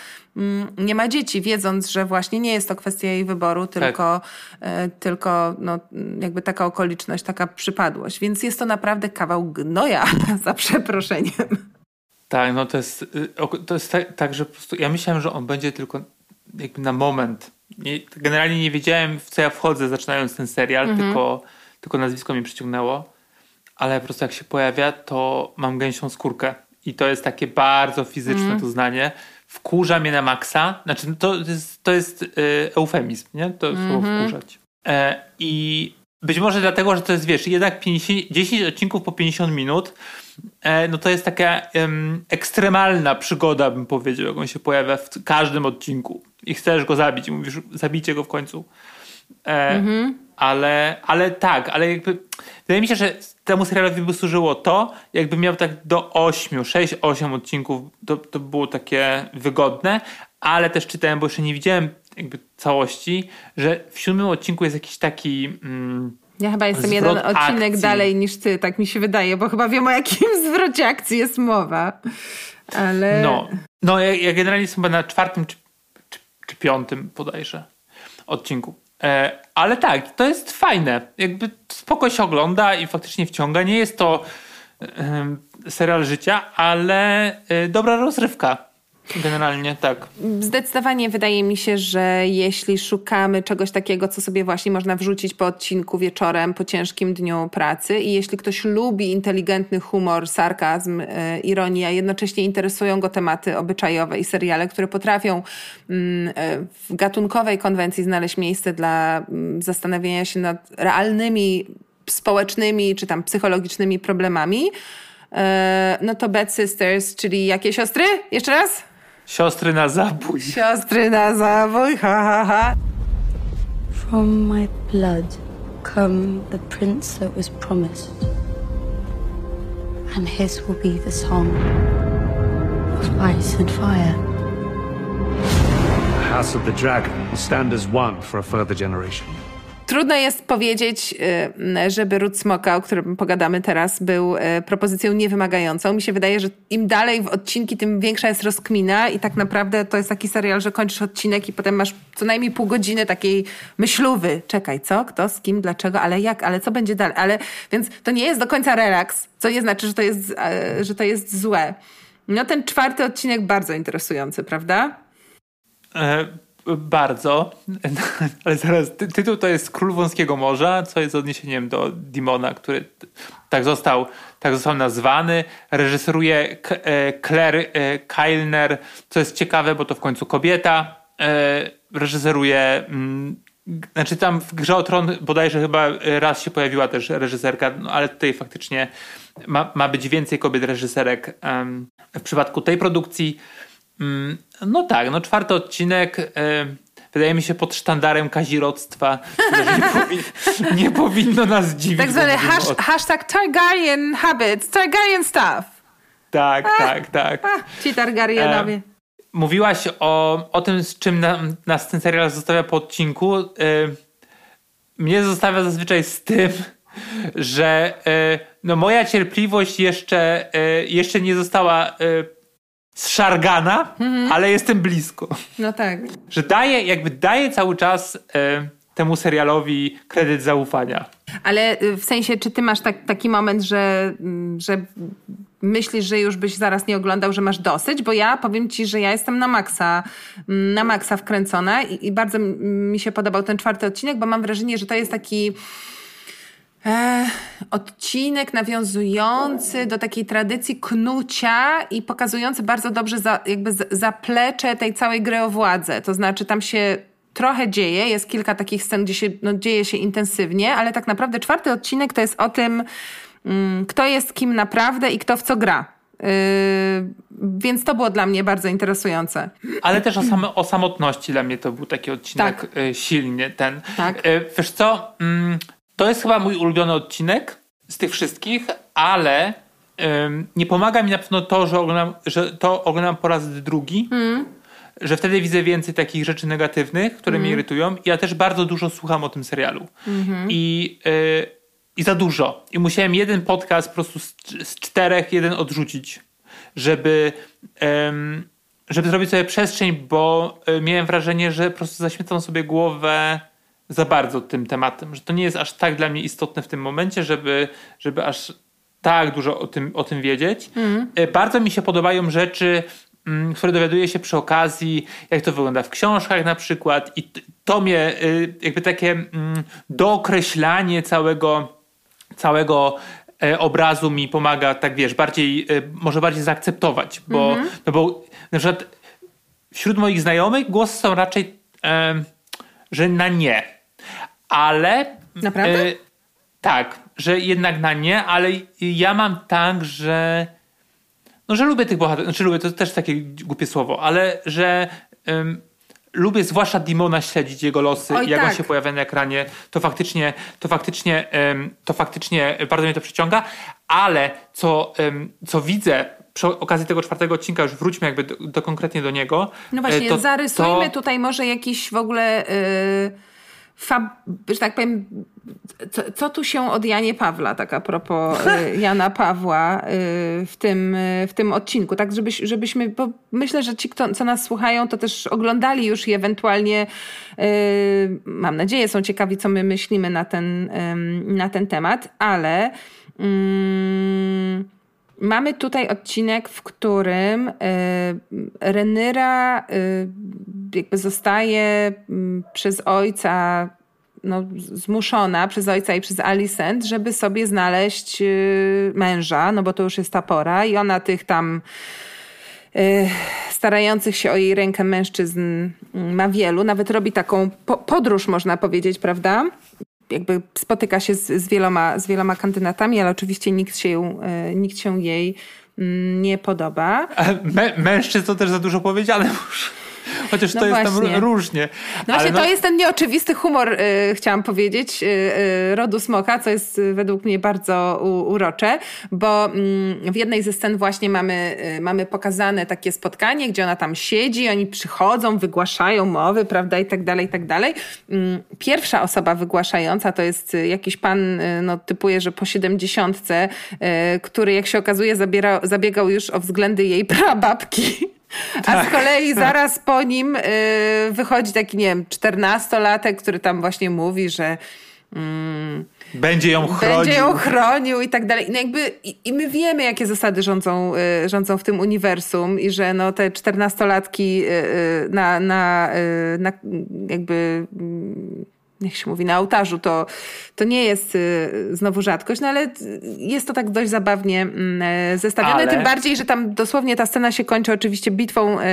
nie ma dzieci, wiedząc, że właśnie nie jest to kwestia jej wyboru, tylko, tak. tylko no, jakby taka okoliczność, taka przypadłość. Więc jest to naprawdę kawał gnoja, za przeproszeniem. Tak, no to jest, to jest tak, tak, że po prostu ja myślałem, że on będzie tylko jakby na moment. Nie, generalnie nie wiedziałem, w co ja wchodzę, zaczynając ten serial, mhm. tylko, tylko nazwisko mnie przyciągnęło. Ale po prostu jak się pojawia, to mam gęsią skórkę. I to jest takie bardzo fizyczne mhm. to znanie. Wkurza mnie na maksa. Znaczy, to jest, to jest yy, eufemizm, nie? To mhm. słowo wkurzać. E, I być może dlatego, że to jest, wiesz, jednak pięćdziesiąt, dziesięć odcinków po pięćdziesiąt minut, e, no to jest taka em, ekstremalna przygoda, bym powiedział, jak on się pojawia w każdym odcinku. I chcesz go zabić. I mówisz, zabijcie go w końcu. E, mhm. ale, ale tak, ale jakby... Wydaje mi się, że temu serialowi by służyło to, jakby miał tak do ośmiu, sześć, osiem odcinków, to, to było takie wygodne, ale też czytałem, bo jeszcze nie widziałem jakby całości, że w siódmym odcinku jest jakiś taki... Mm, ja chyba jestem jeden odcinek akcji. Dalej niż ty, tak mi się wydaje, bo chyba wiem, o jakim zwrocie akcji jest mowa. Ale... No, no ja, ja generalnie jestem chyba na czwartym czy, czy, czy piątym bodajże odcinku. Ale tak, to jest fajne. Jakby spoko się ogląda i faktycznie wciąga. Nie jest to serial życia, ale dobra rozrywka. Generalnie tak. Zdecydowanie wydaje mi się, że jeśli szukamy czegoś takiego, co sobie właśnie można wrzucić po odcinku wieczorem, po ciężkim dniu pracy i jeśli ktoś lubi inteligentny humor, sarkazm, e, ironię, a jednocześnie interesują go tematy obyczajowe i seriale, które potrafią mm, w gatunkowej konwencji znaleźć miejsce dla mm, zastanawiania się nad realnymi, społecznymi czy tam psychologicznymi problemami, e, no to Bad Sisters, czyli jakie siostry? Jeszcze raz? Siostry na zabój. Siostry na zabój, ha, ha, ha. From my blood come the prince that was promised. And his will be the song of ice and fire. The House of the Dragon will stand as one for a further generation. Trudno jest powiedzieć, żeby Ród Smoka, o którym pogadamy teraz, był propozycją niewymagającą. Mi się wydaje, że im dalej w odcinki, tym większa jest rozkmina i tak naprawdę to jest taki serial, że kończysz odcinek i potem masz co najmniej pół godziny takiej myślówy. Czekaj, co? Kto? Z kim? Dlaczego? Ale jak? Ale co będzie dalej? Ale więc to nie jest do końca relaks, co nie znaczy, że to jest, że to jest złe. No ten czwarty odcinek bardzo interesujący, prawda? E- Bardzo, ale zaraz, ty- tytuł to jest Król Wąskiego Morza, co jest odniesieniem do Dimona, który t- tak został, tak został nazwany. Reżyseruje K- e- Claire e- Keilner, co jest ciekawe, bo to w końcu kobieta. E- reżyseruje, m- znaczy tam w Grze o Tron bodajże chyba raz się pojawiła też reżyserka, no ale tutaj faktycznie ma, ma być więcej kobiet reżyserek em, w przypadku tej produkcji. No tak, no czwarty odcinek y, wydaje mi się pod sztandarem kazirodztwa. Nie, powi- nie powinno nas dziwić. Tak zwany hasz, od... hashtag Targaryen habits, Targaryen stuff. Tak, ach, tak, tak. Ach, ci Targaryenowie. E, mówiłaś o, o tym, z czym na, nas ten serial zostawia po odcinku. E, mnie zostawia zazwyczaj z tym, że e, no moja cierpliwość jeszcze, e, jeszcze nie została... E, zszargana, mhm. ale jestem blisko. No tak. Że daje, jakby daje cały czas y, temu serialowi kredyt zaufania. Ale w sensie, czy ty masz tak, taki moment, że, że myślisz, że już byś zaraz nie oglądał, że masz dosyć? Bo ja powiem ci, że ja jestem na maksa, na maksa wkręcona i, i bardzo mi się podobał ten czwarty odcinek, bo mam wrażenie, że to jest taki... Eee, odcinek nawiązujący do takiej tradycji knucia i pokazujący bardzo dobrze za, jakby zaplecze tej całej gry o władzę. To znaczy tam się trochę dzieje, jest kilka takich scen, gdzie się, no, dzieje się intensywnie, ale tak naprawdę czwarty odcinek to jest o tym, mm, kto jest kim naprawdę i kto w co gra. Yy, więc to było dla mnie bardzo interesujące. Ale też o, same, o samotności dla mnie to był taki odcinek tak. yy, silnie ten. Tak. Yy, wiesz co... Yy, To jest chyba mój ulubiony odcinek z tych wszystkich, ale ym, nie pomaga mi na pewno to, że oglądam, że to oglądam po raz drugi, mm. że wtedy widzę więcej takich rzeczy negatywnych, które mm. mnie irytują. Ja też bardzo dużo słucham o tym serialu. Mm-hmm. I, yy, I za dużo. I musiałem jeden podcast po prostu z, z czterech jeden odrzucić, żeby... Ym, żeby zrobić sobie przestrzeń, bo yy, miałem wrażenie, że po prostu zaśmiecam sobie głowę za bardzo tym tematem, że to nie jest aż tak dla mnie istotne w tym momencie, żeby, żeby aż tak dużo o tym, o tym wiedzieć. Mm. Bardzo mi się podobają rzeczy, które dowiaduję się przy okazji, jak to wygląda w książkach na przykład, i to mnie jakby takie dookreślanie całego, całego obrazu mi pomaga, tak wiesz, bardziej, może bardziej zaakceptować, bo, mm-hmm. no bo na przykład wśród moich znajomych głosy są raczej e, że na nie. Ale... Naprawdę? E, tak, że jednak na nie, ale ja mam tak, że... No, że lubię tych bohaterów. Znaczy lubię, to też takie głupie słowo, ale że um, lubię zwłaszcza Dimona śledzić jego losy. Oj, i jak tak. on się pojawia na ekranie, to faktycznie to faktycznie, um, to faktycznie bardzo mnie to przyciąga. Ale co, um, co widzę przy okazji tego czwartego odcinka, już wróćmy jakby do, do, konkretnie do niego. No właśnie, to, zarysujmy to... tutaj może jakiś w ogóle... Yy... Fab, że tak powiem, co, co tu się od Janie Pawła, tak a propos Jana Pawła w tym, w tym odcinku, tak żebyś, żebyśmy, bo myślę, że ci, kto, co nas słuchają, to też oglądali już i ewentualnie, mam nadzieję, są ciekawi, co my myślimy na ten, na ten temat, ale mm, mamy tutaj odcinek, w którym Rhaenyra jakby zostaje przez ojca, no, zmuszona przez ojca i przez Alicent, żeby sobie znaleźć męża, no bo to już jest ta pora i ona tych tam starających się o jej rękę mężczyzn ma wielu, nawet robi taką po- podróż, można powiedzieć, prawda? Jakby spotyka się z, z, wieloma, z wieloma kandydatami, ale oczywiście nikt się, nikt się jej nie podoba. Mę- mężczyzn to też za dużo powiedziane już. Chociaż no to właśnie. Jest tam różnie. No właśnie, no... to jest ten nieoczywisty humor, yy, chciałam powiedzieć, yy, yy, rodu Smoka, co jest yy, według mnie bardzo u- urocze, bo yy, w jednej ze scen właśnie mamy, yy, mamy pokazane takie spotkanie, gdzie ona tam siedzi, oni przychodzą, wygłaszają mowy, prawda, i tak dalej, i tak dalej. Yy, pierwsza osoba wygłaszająca to jest jakiś pan, yy, no typuję, że po siedemdziesiątce, yy, który jak się okazuje zabiera, zabiegał już o względy jej prababki. A tak, z kolei tak. zaraz po nim y, wychodzi taki, nie wiem, czternastolatek, który tam właśnie mówi, że Mm. Będzie ją chronił. Będzie ją chronił i tak dalej. No jakby, i, i my wiemy, jakie zasady rządzą, y, rządzą w tym uniwersum i że no, te czternastolatki y, y, na, na, y, na jakby... Y, jak się mówi, na ołtarzu, to, to nie jest y, znowu rzadkość, no ale jest to tak dość zabawnie y, zestawione, ale... tym bardziej, że tam dosłownie ta scena się kończy oczywiście bitwą y,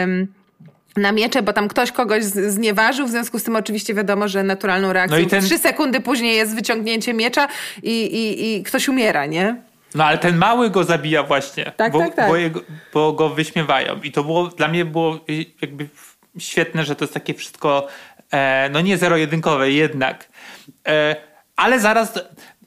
na miecze, bo tam ktoś kogoś znieważył, w związku z tym oczywiście wiadomo, że naturalną reakcją no ten... trzy sekundy później jest wyciągnięcie miecza i, i, i ktoś umiera, nie? No ale ten mały go zabija właśnie, tak, bo, tak, tak. Bo, jego, bo go wyśmiewają i to było, dla mnie było jakby świetne, że to jest takie wszystko no nie zero-jedynkowe jednak, ale zaraz,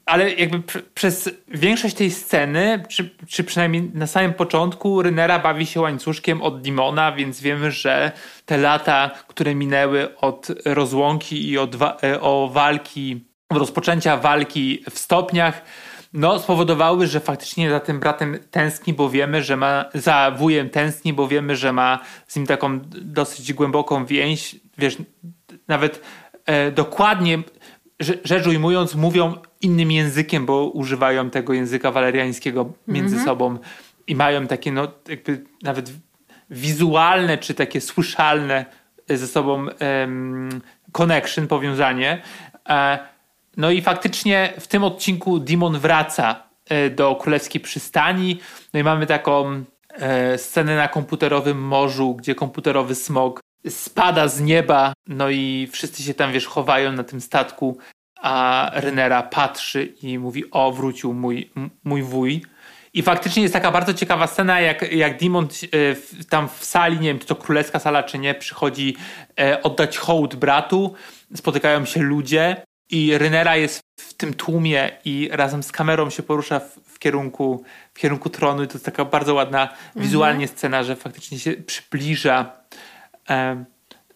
ale jakby pr- przez większość tej sceny, czy, czy przynajmniej na samym początku, Rynera bawi się łańcuszkiem od Dimona, więc wiemy, że te lata, które minęły od rozłąki i od wa- o walki, od rozpoczęcia walki w stopniach, no spowodowały, że faktycznie za tym bratem tęskni, bo wiemy, że ma, za wujem tęskni, bo wiemy, że ma z nim taką dosyć głęboką więź, wiesz, nawet e, dokładnie rzecz ujmując mówią innym językiem, bo używają tego języka waleriańskiego między mm-hmm. sobą i mają takie no jakby nawet wizualne czy takie słyszalne ze sobą em, connection, powiązanie. E, no i faktycznie w tym odcinku Dimon wraca e, do Królewskiej Przystani. No i mamy taką e, scenę na komputerowym morzu, gdzie komputerowy smog spada z nieba, no i wszyscy się tam, wiesz, chowają na tym statku, a Rynera patrzy i mówi, o, wrócił mój, m- mój wuj. I faktycznie jest taka bardzo ciekawa scena, jak, jak Dimon e, tam w sali, nie wiem, czy to królewska sala, czy nie, przychodzi e, oddać hołd bratu, spotykają się ludzie i Rynera jest w tym tłumie i razem z kamerą się porusza w, w, kierunku, w kierunku tronu i to jest taka bardzo ładna mhm. wizualnie scena, że faktycznie się przybliża E,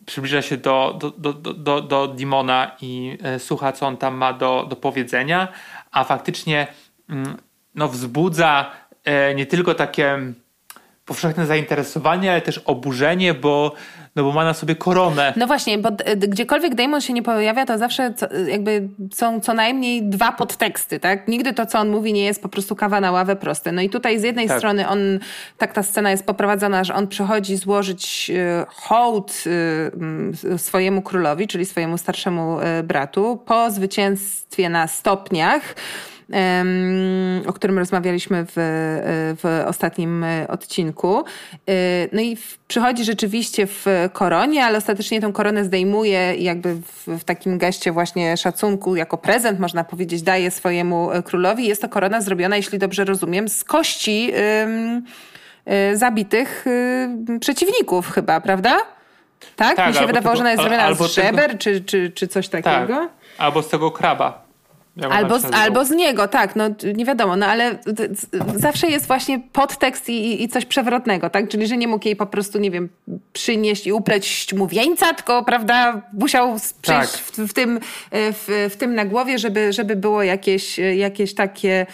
przybliża się do, do, do, do, do Dimona i e, słucha, co on tam ma do, do powiedzenia, a faktycznie mm, no, wzbudza e, nie tylko takie powszechne zainteresowanie, ale też oburzenie, bo, no, bo ma na sobie koronę. No właśnie, bo d- gdziekolwiek Damon się nie pojawia, to zawsze co, jakby są co najmniej dwa podteksty, tak? Nigdy to, co on mówi, nie jest po prostu kawa na ławę proste. No i tutaj z jednej tak. strony on, tak ta scena jest poprowadzona, że on przychodzi złożyć y, hołd y, swojemu królowi, czyli swojemu starszemu y, bratu, po zwycięstwie na stopniach, o którym rozmawialiśmy w, w ostatnim odcinku. No i przychodzi rzeczywiście w koronie, ale ostatecznie tę koronę zdejmuje i jakby w, w takim geście właśnie szacunku, jako prezent można powiedzieć, daje swojemu królowi. Jest to korona zrobiona, jeśli dobrze rozumiem, z kości y, y, zabitych y, przeciwników chyba, prawda? Tak? tak Mi się wydawało, że ona jest zrobiona z żeber tego... czy, czy, czy coś takiego. Tak. Albo z tego kraba. Ja albo, z, albo z niego, tak, no nie wiadomo, no ale zawsze jest właśnie podtekst i, i coś przewrotnego, tak? Czyli, że nie mógł jej po prostu, nie wiem, przynieść i upleć mu wieńca, tylko, prawda, musiał przyjść tak. w, w, tym, w, w tym na głowie, żeby, żeby było jakieś, jakieś takie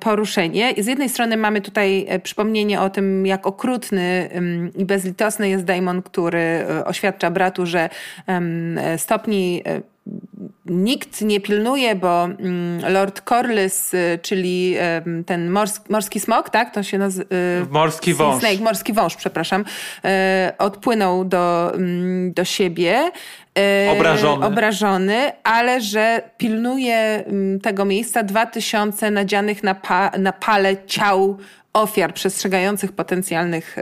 poruszenie. Z jednej strony mamy tutaj przypomnienie o tym, jak okrutny i bezlitosny jest Damon, który oświadcza bratu, że stopni nikt nie pilnuje, bo Lord Corlys, czyli ten morski, morski smok, tak? To się nazywa... Morski wąż. Snake, morski wąż, przepraszam. Odpłynął do, do siebie. Obrażony. Obrażony, ale że pilnuje tego miejsca dwa tysiące nadzianych na, pa, na pale ciał ofiar, przestrzegających potencjalnych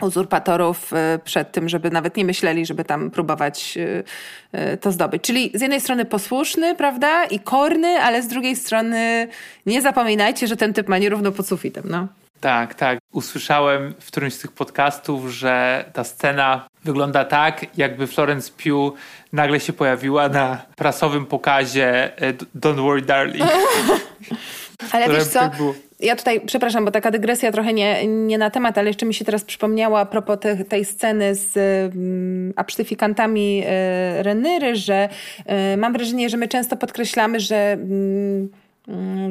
uzurpatorów przed tym, żeby nawet nie myśleli, żeby tam próbować to zdobyć. Czyli z jednej strony posłuszny, prawda, i korny, ale z drugiej strony nie zapominajcie, że ten typ ma nierówno pod sufitem, no. Tak, tak. Usłyszałem w którymś z tych podcastów, że ta scena wygląda tak, jakby Florence Pugh nagle się pojawiła na prasowym pokazie Don't Worry Darling. Ale wiesz co... Ja tutaj, przepraszam, bo taka dygresja trochę nie, nie na temat, ale jeszcze mi się teraz przypomniała a propos te, tej sceny z mm, absztyfikantami y, Renyry, że y, mam wrażenie, że my często podkreślamy, że, mm,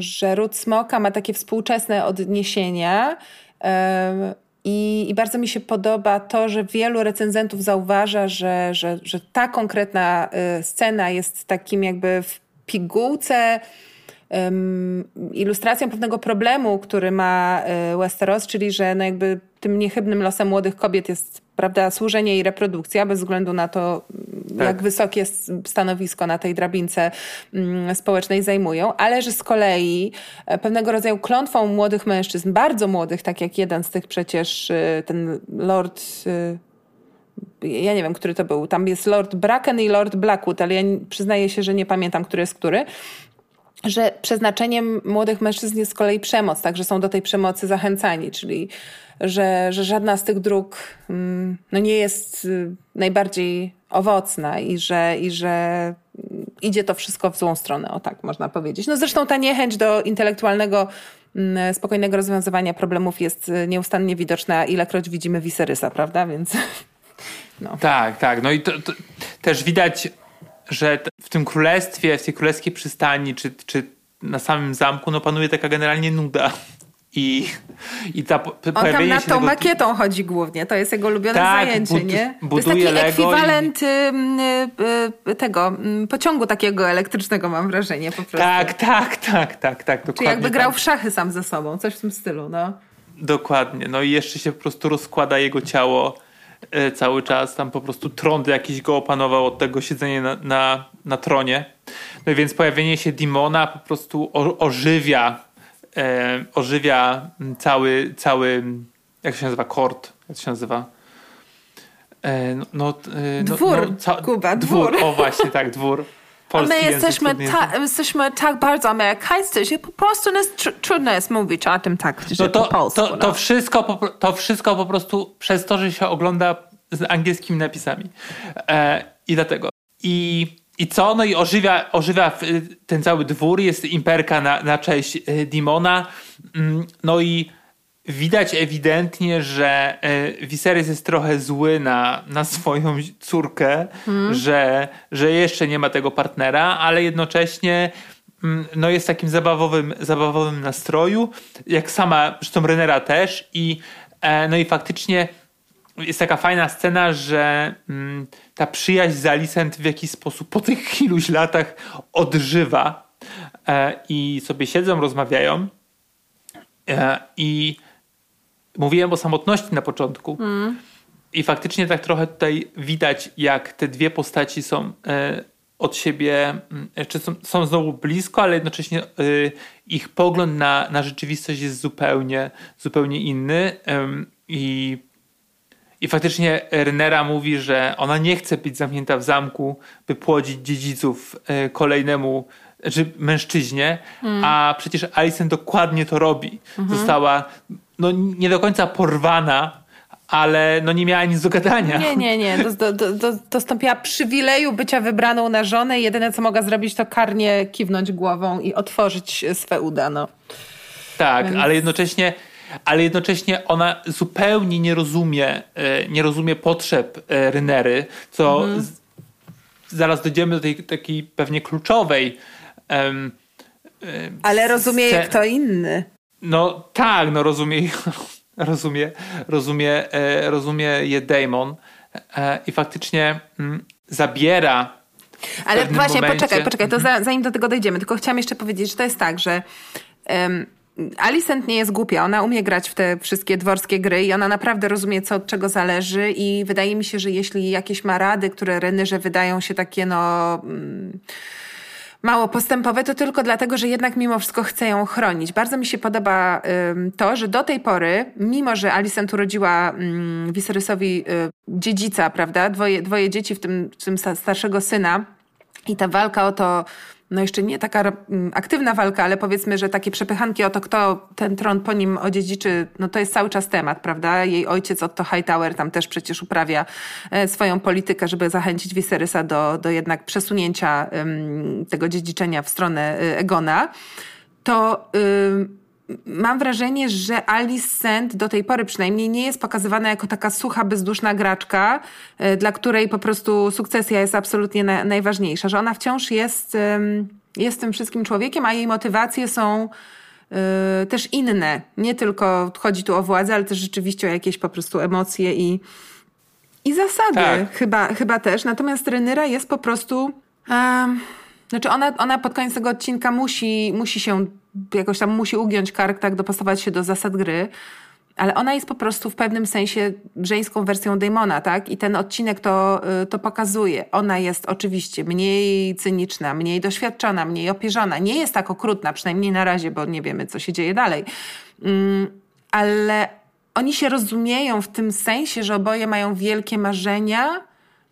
że ród smoka ma takie współczesne odniesienia, y, I, I bardzo mi się podoba to, że wielu recenzentów zauważa, że, że, że ta konkretna scena jest takim jakby w pigułce um, ilustracją pewnego problemu, który ma Westeros, czyli że no jakby tym niechybnym losem młodych kobiet jest, prawda, służenie i reprodukcja, bez względu na to, tak, jak wysokie stanowisko na tej drabince społecznej zajmują, ale że z kolei pewnego rodzaju klątwą młodych mężczyzn, bardzo młodych, tak jak jeden z tych przecież, ten Lord... Ja nie wiem, który to był. Tam jest Lord Bracken i Lord Blackwood, ale ja przyznaję się, że nie pamiętam, który jest który. Że przeznaczeniem młodych mężczyzn jest z kolei przemoc, tak, że są do tej przemocy zachęcani, czyli że, że żadna z tych dróg no, nie jest najbardziej owocna i że, i że idzie to wszystko w złą stronę, o tak można powiedzieć. No zresztą ta niechęć do intelektualnego, spokojnego rozwiązywania problemów jest nieustannie widoczna, ilekroć widzimy Viserysa, prawda? Więc no. Tak, tak. No i to, to też widać, że w tym królestwie, w tej królewskiej przystani, czy, czy na samym zamku, no panuje taka generalnie nuda. I, i ta pojawienie się... On tam nad tą tego... makietą chodzi głównie, to jest jego ulubione tak, zajęcie, bud- nie? To jest taki Lego ekwiwalent i... tego pociągu takiego elektrycznego, mam wrażenie, po prostu. Tak, tak, tak, tak, tak. Czyli jakby grał tak w szachy sam ze sobą, coś w tym stylu, no. Dokładnie, no i jeszcze się po prostu rozkłada jego ciało cały czas, tam po prostu trąd jakiś go opanował od tego siedzenia na, na, na tronie. No i więc pojawienie się Demona po prostu o, ożywia e, ożywia cały, cały jak się nazywa, kort, jak się nazywa e, no, no, e, no, dwór, no, ca- Kuba, dwór. dwór. O właśnie, tak, dwór. Polski, my jesteśmy, ta, jesteśmy tak bardzo amerykańscy, że po prostu jest tr- trudno jest mówić o tym tak, że no to, po polsku. To, no. to, wszystko po, to wszystko po prostu przez to, że się ogląda z angielskimi napisami. E, I dlatego. I, I co? No i ożywia, ożywia ten cały dwór, jest imperka na, na cześć Demona. No i widać ewidentnie, że Viserys jest trochę zły na, na swoją córkę, hmm. że, że jeszcze nie ma tego partnera, ale jednocześnie no, jest w takim zabawowym, zabawowym nastroju, jak sama, zresztą Rhaenyra też. I, no i faktycznie jest taka fajna scena, że ta przyjaźń z Alicent w jakiś sposób po tych iluś latach odżywa i sobie siedzą, rozmawiają i mówiłem o samotności na początku mm. i faktycznie tak trochę tutaj widać, jak te dwie postaci są e, od siebie, e, czy są, są znowu blisko, ale jednocześnie e, ich pogląd na, na rzeczywistość jest zupełnie, zupełnie inny. E, i, I faktycznie Rhaenyra mówi, że ona nie chce być zamknięta w zamku, by płodzić dziedziców e, kolejnemu czy mężczyźnie, mm. a przecież Alicent dokładnie to robi. Mhm. Została no nie do końca porwana, ale no nie miała nic do gadania. Nie, nie, nie. Do, do, do, dostąpiła przywileju bycia wybraną na żonę i jedyne, co mogła zrobić, to karnie kiwnąć głową i otworzyć swe uda. No. Tak, Więc... ale jednocześnie ale jednocześnie ona zupełnie nie rozumie nie rozumie potrzeb Rhaenyry, co mhm. z, zaraz dojdziemy do tej takiej pewnie kluczowej um, ale rozumie scen- kto inny. No tak, no rozumie, rozumie, rozumie, rozumie je Daemon i faktycznie mm, zabiera. Ale właśnie, momencie... poczekaj, poczekaj, to za, zanim do tego dojdziemy, tylko chciałam jeszcze powiedzieć, że to jest tak, że um, Alicent nie jest głupia, ona umie grać w te wszystkie dworskie gry i ona naprawdę rozumie, co od czego zależy i wydaje mi się, że jeśli jakieś ma rady, które Rhaenyrze wydają się takie no... Mm, mało postępowe, to tylko dlatego, że jednak mimo wszystko chce ją chronić. Bardzo mi się podoba y, to, że do tej pory, mimo że Alicent urodziła y, Viserysowi y, dziedzica, prawda, dwoje, dwoje dzieci, w tym, w tym starszego syna i ta walka o to, no jeszcze nie taka y, aktywna walka, ale powiedzmy, że takie przepychanki o to, kto ten tron po nim odziedziczy, no to jest cały czas temat, prawda? Jej ojciec Otto Hightower tam też przecież uprawia y, swoją politykę, żeby zachęcić Viserysa do, do jednak przesunięcia y, tego dziedziczenia w stronę y, Egona. To... Y, Mam wrażenie, że Alicent do tej pory przynajmniej nie jest pokazywana jako taka sucha, bezduszna graczka, dla której po prostu sukcesja jest absolutnie na, najważniejsza, że ona wciąż jest, jest tym wszystkim człowiekiem, a jej motywacje są yy, też inne. Nie tylko chodzi tu o władzę, ale też rzeczywiście o jakieś po prostu emocje i, i zasady. Tak. Chyba, chyba też. Natomiast Rhaenyra jest po prostu... Yy, znaczy ona, ona pod koniec tego odcinka musi, musi się jakoś tam musi ugiąć kark, tak, dopasować się do zasad gry. Ale ona jest po prostu w pewnym sensie żeńską wersją Daemona, tak? I ten odcinek to, to pokazuje. Ona jest oczywiście mniej cyniczna, mniej doświadczona, mniej opierzona. Nie jest tak okrutna, przynajmniej na razie, bo nie wiemy, co się dzieje dalej. Ale oni się rozumieją w tym sensie, że oboje mają wielkie marzenia,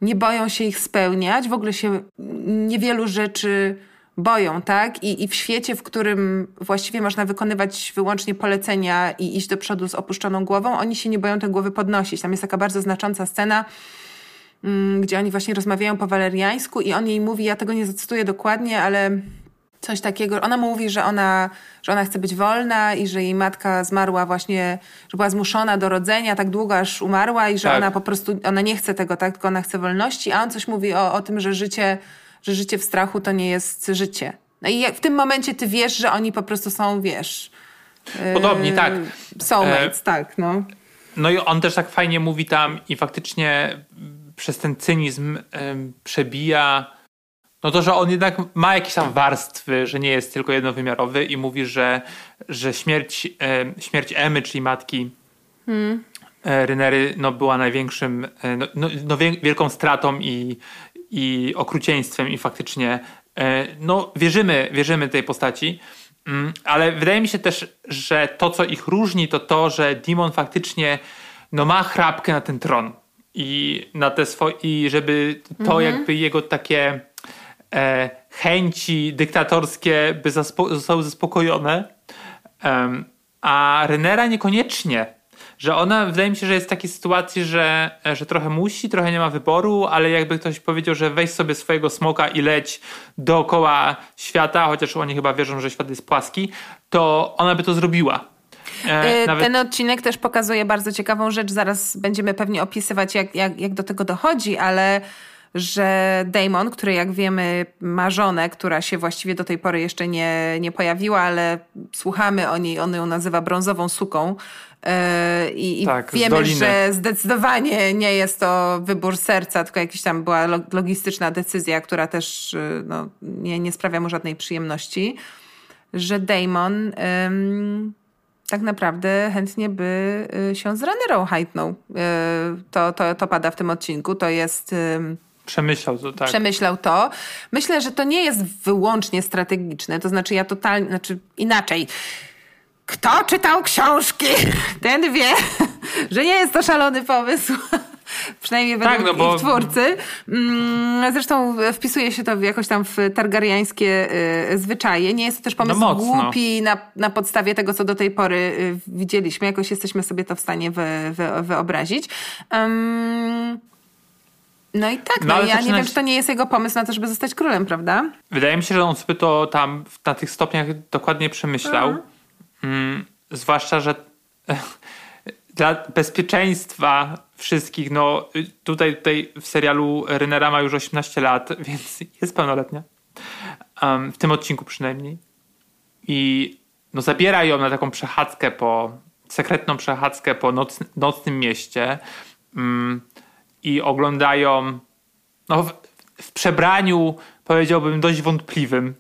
nie boją się ich spełniać, w ogóle się niewielu rzeczy... boją, tak? I, I w świecie, w którym właściwie można wykonywać wyłącznie polecenia i iść do przodu z opuszczoną głową, oni się nie boją tej głowy podnosić. Tam jest taka bardzo znacząca scena, mm, gdzie oni właśnie rozmawiają po waleriańsku i on jej mówi, ja tego nie zacytuję dokładnie, ale coś takiego, ona mu mówi, że ona, że ona chce być wolna i że jej matka zmarła właśnie, że była zmuszona do rodzenia tak długo, aż umarła i że tak. Ona po prostu, ona nie chce tego, tak? Tylko ona chce wolności, a on coś mówi o, o tym, że życie że życie w strachu to nie jest życie. No i w tym momencie ty wiesz, że oni po prostu są, wiesz... Podobni, yy, tak. Soulmates, e, tak, no. No i on też tak fajnie mówi tam i faktycznie przez ten cynizm yy, przebija no to, że on jednak ma jakieś tam warstwy, że nie jest tylko jednowymiarowy i mówi, że, że śmierć, yy, śmierć Emmy, czyli matki hmm. yy, Rhaenyry, no była największym, yy, no, no, no wielką stratą i i okrucieństwem i faktycznie no wierzymy, wierzymy tej postaci, ale wydaje mi się też, że to, co ich różni, to to, że Demon faktycznie no, ma chrapkę na ten tron i na te swoje, i żeby to mhm. jakby jego takie e, chęci dyktatorskie by zaspo- zostały zaspokojone, um, a Rhaenyra niekoniecznie. Że ona, wydaje mi się, że jest w takiej sytuacji, że, że trochę musi, trochę nie ma wyboru, ale jakby ktoś powiedział, że weź sobie swojego smoka i leć dookoła świata, chociaż oni chyba wierzą, że świat jest płaski, to ona by to zrobiła. E, nawet... Ten odcinek też pokazuje bardzo ciekawą rzecz, zaraz będziemy pewnie opisywać, jak, jak, jak do tego dochodzi, ale że Daemon, który jak wiemy ma żonę, która się właściwie do tej pory jeszcze nie, nie pojawiła, ale słuchamy o niej, on ją nazywa brązową suką, i tak, wiemy, że zdecydowanie nie jest to wybór serca, tylko jakaś tam była logistyczna decyzja, która też no, nie, nie sprawia mu żadnej przyjemności, że Daemon ym, tak naprawdę chętnie by się z Rhanyrą hajtnął. Yy, to, to, to pada w tym odcinku. To jest... Yy, Przemyślał to, tak. Przemyślał to. Myślę, że to nie jest wyłącznie strategiczne. To znaczy ja totalnie... Znaczy inaczej... Kto czytał książki, ten wie, że nie jest to szalony pomysł. Przynajmniej tak, według no bo... ich twórcy. Zresztą wpisuje się to jakoś tam w targaryańskie zwyczaje. Nie jest to też pomysł no głupi na, na podstawie tego, co do tej pory widzieliśmy. Jakoś jesteśmy sobie to w stanie wy, wy, wyobrazić. Um... No i tak, no, no ja nie wiem, czy to nie jest jego pomysł na to, żeby zostać królem, prawda? Wydaje mi się, że on sobie to tam na tych stopniach dokładnie przemyślał. Mhm. Mm, zwłaszcza, że dla bezpieczeństwa wszystkich, no tutaj, tutaj w serialu Rhaenyra ma już osiemnaście lat, więc jest pełnoletnia. Um, w tym odcinku przynajmniej. I no, zabiera ją na taką przechadzkę po, sekretną przechadzkę po noc, nocnym mieście um, i oglądają no, w, w przebraniu, powiedziałbym, dość wątpliwym.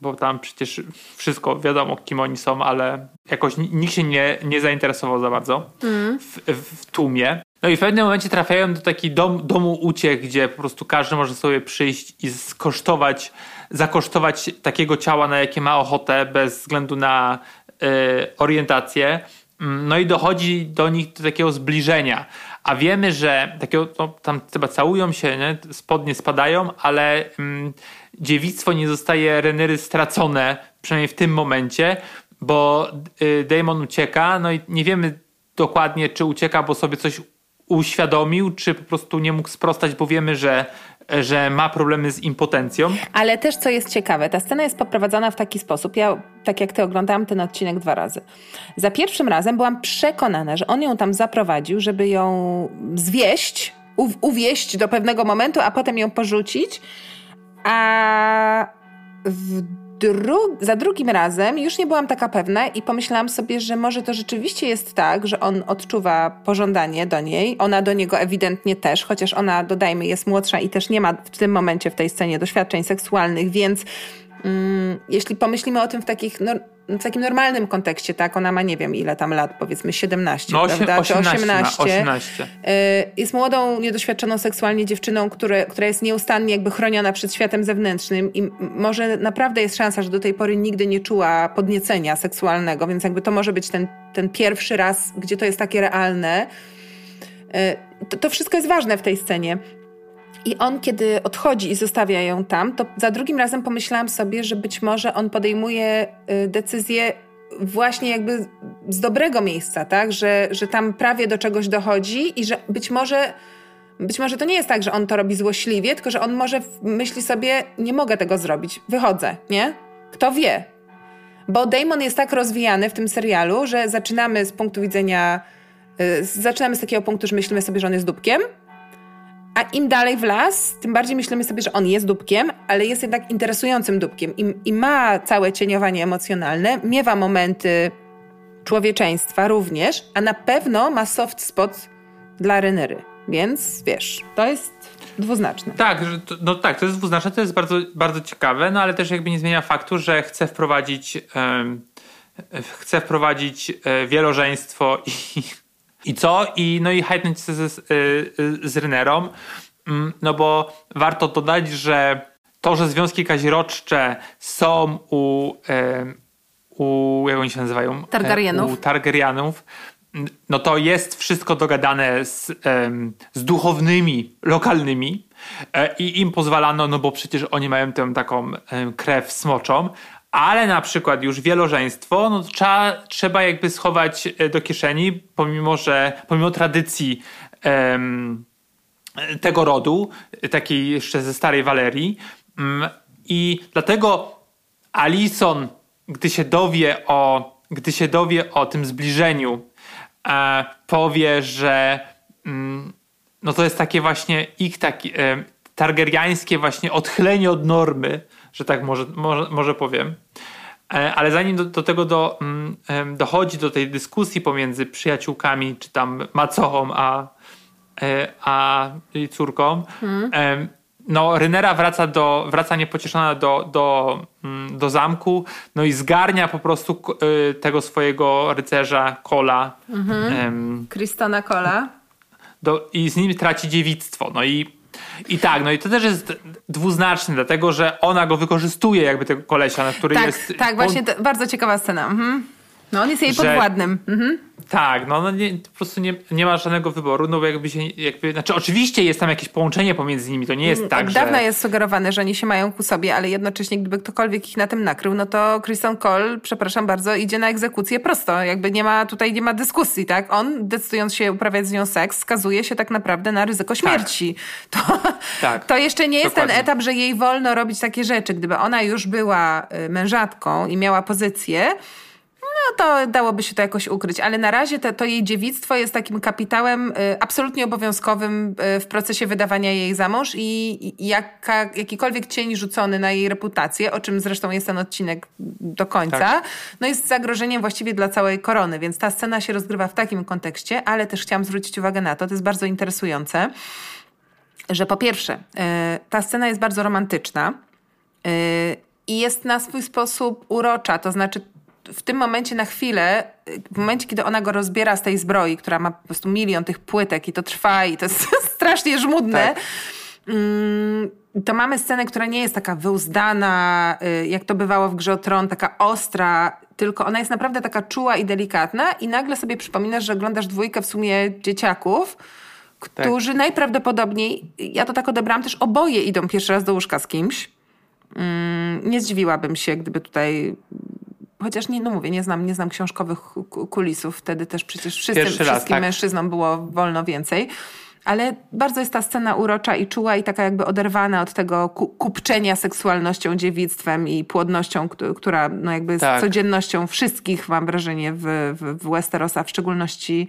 Bo tam przecież wszystko wiadomo, kim oni są, ale jakoś nikt się nie, nie zainteresował za bardzo mm. w, w tłumie. No i w pewnym momencie trafiają do takiego dom, domu uciech, gdzie po prostu każdy może sobie przyjść i skosztować, zakosztować takiego ciała, na jakie ma ochotę, bez względu na y, orientację. No i dochodzi do nich do takiego zbliżenia. A wiemy, że takiego, no, tam chyba całują się, nie? Spodnie spadają, ale mm, dziewictwo nie zostaje Rhaenyry stracone, przynajmniej w tym momencie, bo y, Daemon ucieka, no i nie wiemy dokładnie, czy ucieka, bo sobie coś uświadomił, czy po prostu nie mógł sprostać, bo wiemy, że że ma problemy z impotencją. Ale też, co jest ciekawe, ta scena jest poprowadzona w taki sposób. Ja, tak jak ty, oglądałam ten odcinek dwa razy. Za pierwszym razem byłam przekonana, że on ją tam zaprowadził, żeby ją zwieść, u- uwieść do pewnego momentu, a potem ją porzucić. A w dru- za drugim razem już nie byłam taka pewna i pomyślałam sobie, że może to rzeczywiście jest tak, że on odczuwa pożądanie do niej, ona do niego ewidentnie też, chociaż ona, dodajmy, jest młodsza i też nie ma w tym momencie w tej scenie doświadczeń seksualnych, więc mm, jeśli pomyślimy o tym w takich... No, w takim normalnym kontekście, tak, ona ma nie wiem ile tam lat, powiedzmy siedemnaście, no osiem, prawda? osiemnaście, osiemnaście. osiemnaście. Jest młodą, niedoświadczoną seksualnie dziewczyną, które, która jest nieustannie jakby chroniona przed światem zewnętrznym i może naprawdę jest szansa, że do tej pory nigdy nie czuła podniecenia seksualnego, więc jakby to może być ten, ten pierwszy raz, gdzie to jest takie realne. To, to wszystko jest ważne w tej scenie. I on, kiedy odchodzi i zostawia ją tam, to za drugim razem pomyślałam sobie, że być może on podejmuje decyzję właśnie jakby z dobrego miejsca, tak? Że, że tam prawie do czegoś dochodzi i że być może, być może to nie jest tak, że on to robi złośliwie, tylko że on może myśli sobie, nie mogę tego zrobić, wychodzę, nie? Kto wie? Bo Damon jest tak rozwijany w tym serialu, że zaczynamy z punktu widzenia, zaczynamy z takiego punktu, że myślimy sobie, że on jest dupkiem, a im dalej w las, tym bardziej myślimy sobie, że on jest dupkiem, ale jest jednak interesującym dupkiem i, i ma całe cieniowanie emocjonalne, miewa momenty człowieczeństwa również, a na pewno ma soft spot dla Renery. Więc wiesz, to jest dwuznaczne. Tak, że to, no tak, to jest dwuznaczne, to jest bardzo, bardzo ciekawe, no ale też jakby nie zmienia faktu, że chce wprowadzić, um, chce wprowadzić um, wielożeństwo i... I co? I, no i hajtnąć się z, z, z Rynerą. No bo warto dodać, że to, że związki kaziroczcze są u, u jak oni się nazywają? Targaryenów. U Targaryenów, no to jest wszystko dogadane z, z duchownymi lokalnymi i im pozwalano, no bo przecież oni mają tę taką krew smoczą. Ale na przykład już wielożeństwo, no trzeba, trzeba jakby schować do kieszeni, pomimo że pomimo tradycji em, tego rodu, takiej jeszcze ze starej Walerii. I dlatego Alison, gdy się dowie o, gdy się dowie o tym zbliżeniu, e, powie, że mm, no to jest takie właśnie ich taki, e, targaryańskie właśnie odchylenie od normy, że tak może, może, może powiem. Ale zanim do, do tego do, dochodzi, do tej dyskusji pomiędzy przyjaciółkami, czy tam macochą, a, a jej córką, hmm. no Rynera wraca, do, wraca niepocieszona do, do, do zamku, no i zgarnia po prostu tego swojego rycerza Cola. Kristana mhm. Cola. I z nim traci dziewictwo. No i I tak, no i to też jest dwuznaczne, dlatego że ona go wykorzystuje, jakby tego kolesia, na który tak, jest... Tak, on, właśnie, to bardzo ciekawa scena. Mhm. No on jest jej że, podwładnym. Mhm. Tak, no, no nie, po prostu nie, nie ma żadnego wyboru, no bo jakby się... Jakby, znaczy oczywiście jest tam jakieś połączenie pomiędzy nimi, to nie jest tak, Od że... Od dawna jest sugerowane, że oni się mają ku sobie, ale jednocześnie gdyby ktokolwiek ich na tym nakrył, no to Kristen Cole, przepraszam bardzo, idzie na egzekucję prosto. Jakby nie ma, tutaj nie ma dyskusji, tak? On, decydując się uprawiać z nią seks, skazuje się tak naprawdę na ryzyko śmierci. Tak. To, tak. to jeszcze nie jest Dokładnie. ten etap, że jej wolno robić takie rzeczy. Gdyby ona już była mężatką i miała pozycję... No to dałoby się to jakoś ukryć, ale na razie te, to jej dziewictwo jest takim kapitałem y, absolutnie obowiązkowym y, w procesie wydawania jej za mąż i, i jaka, jakikolwiek cień rzucony na jej reputację, o czym zresztą jest ten odcinek do końca, tak. no jest zagrożeniem właściwie dla całej korony, więc ta scena się rozgrywa w takim kontekście, ale też chciałam zwrócić uwagę na to, to jest bardzo interesujące, że po pierwsze, y, ta scena jest bardzo romantyczna y, i jest na swój sposób urocza, to znaczy w tym momencie na chwilę, w momencie, kiedy ona go rozbiera z tej zbroi, która ma po prostu milion tych płytek i to trwa i to jest strasznie żmudne, tak. to mamy scenę, która nie jest taka wyuzdana, jak to bywało w Grze o Tron, taka ostra, tylko ona jest naprawdę taka czuła i delikatna i nagle sobie przypominasz, że oglądasz dwójkę w sumie dzieciaków, którzy tak. najprawdopodobniej, ja to tak odebrałam, też oboje idą pierwszy raz do łóżka z kimś. Nie zdziwiłabym się, gdyby tutaj... Chociaż nie, no mówię, nie znam, nie znam książkowych kulisów. Wtedy też przecież wszyscy, raz, wszystkim tak. mężczyznom było wolno więcej. Ale bardzo jest ta scena urocza i czuła i taka jakby oderwana od tego kupczenia seksualnością, dziewictwem i płodnością, która no jakby jest tak. codziennością wszystkich, mam wrażenie, w, w, w Westerosa, w szczególności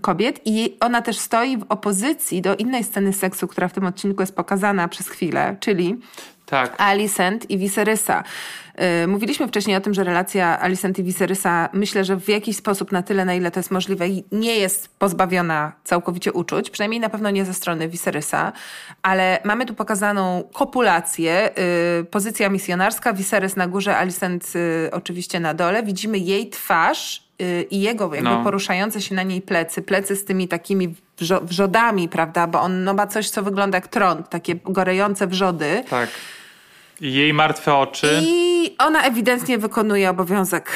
kobiet. I ona też stoi w opozycji do innej sceny seksu, która w tym odcinku jest pokazana przez chwilę, czyli... Tak. Alicent i Viserysa. Mówiliśmy wcześniej o tym, że relacja Alicent i Viserysa, myślę, że w jakiś sposób na tyle, na ile to jest możliwe, nie jest pozbawiona całkowicie uczuć. Przynajmniej na pewno nie ze strony Viserysa. Ale mamy tu pokazaną kopulację. Pozycja misjonarska, Viserys na górze, Alicent oczywiście na dole. Widzimy jej twarz i jego jakby no. poruszające się na niej plecy. Plecy z tymi takimi wrzodami, prawda? Bo on no, ma coś, co wygląda jak trąd. Takie gorejące wrzody. Tak. I jej martwe oczy. I ona ewidentnie wykonuje obowiązek.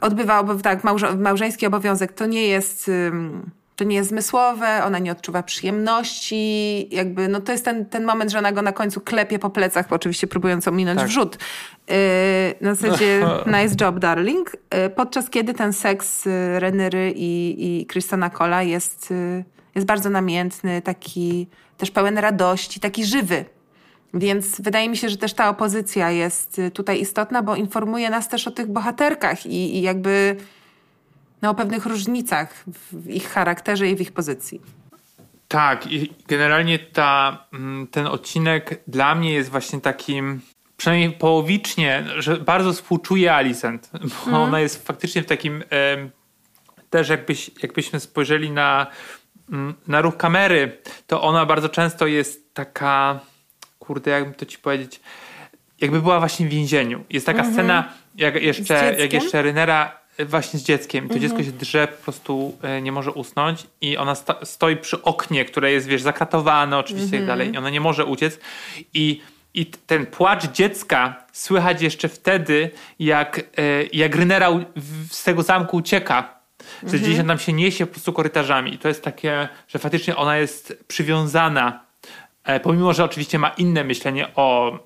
Odbywa obo- tak, małże- małżeński obowiązek. To nie jest, to nie jest zmysłowe, ona nie odczuwa przyjemności. Jakby, no to jest ten, ten moment, że ona go na końcu klepie po plecach, oczywiście próbując ominąć tak. wrzód. Yy, na zasadzie nice job, darling. Yy, podczas kiedy ten seks yy, Rhaenyry i, i Krystona Cola jest, yy, jest bardzo namiętny, taki też pełen radości, taki żywy. Więc wydaje mi się, że też ta opozycja jest tutaj istotna, bo informuje nas też o tych bohaterkach i, i jakby no, o pewnych różnicach w ich charakterze i w ich pozycji. Tak, i generalnie ta, ten odcinek dla mnie jest właśnie takim, przynajmniej połowicznie, że bardzo współczuję Alicent, bo mm. ona jest faktycznie w takim, też jakbyś, jakbyśmy spojrzeli na, na ruch kamery, to ona bardzo często jest taka... Kurde, jakbym to ci powiedzieć, jakby była właśnie w więzieniu. Jest taka mm-hmm. scena, jak jeszcze, jak jeszcze Rhaenyra właśnie z dzieckiem. I to mm-hmm. dziecko się drze, po prostu nie może usnąć i ona sta- stoi przy oknie, które jest, wiesz, zakratowane oczywiście mm-hmm. i dalej. I ona nie może uciec. I, i ten płacz dziecka słychać jeszcze wtedy, jak, jak Rhaenyra z tego zamku ucieka. Że mm-hmm. gdzieś tam się niesie po prostu korytarzami. I to jest takie, że faktycznie ona jest przywiązana. Pomimo, że oczywiście ma inne myślenie o,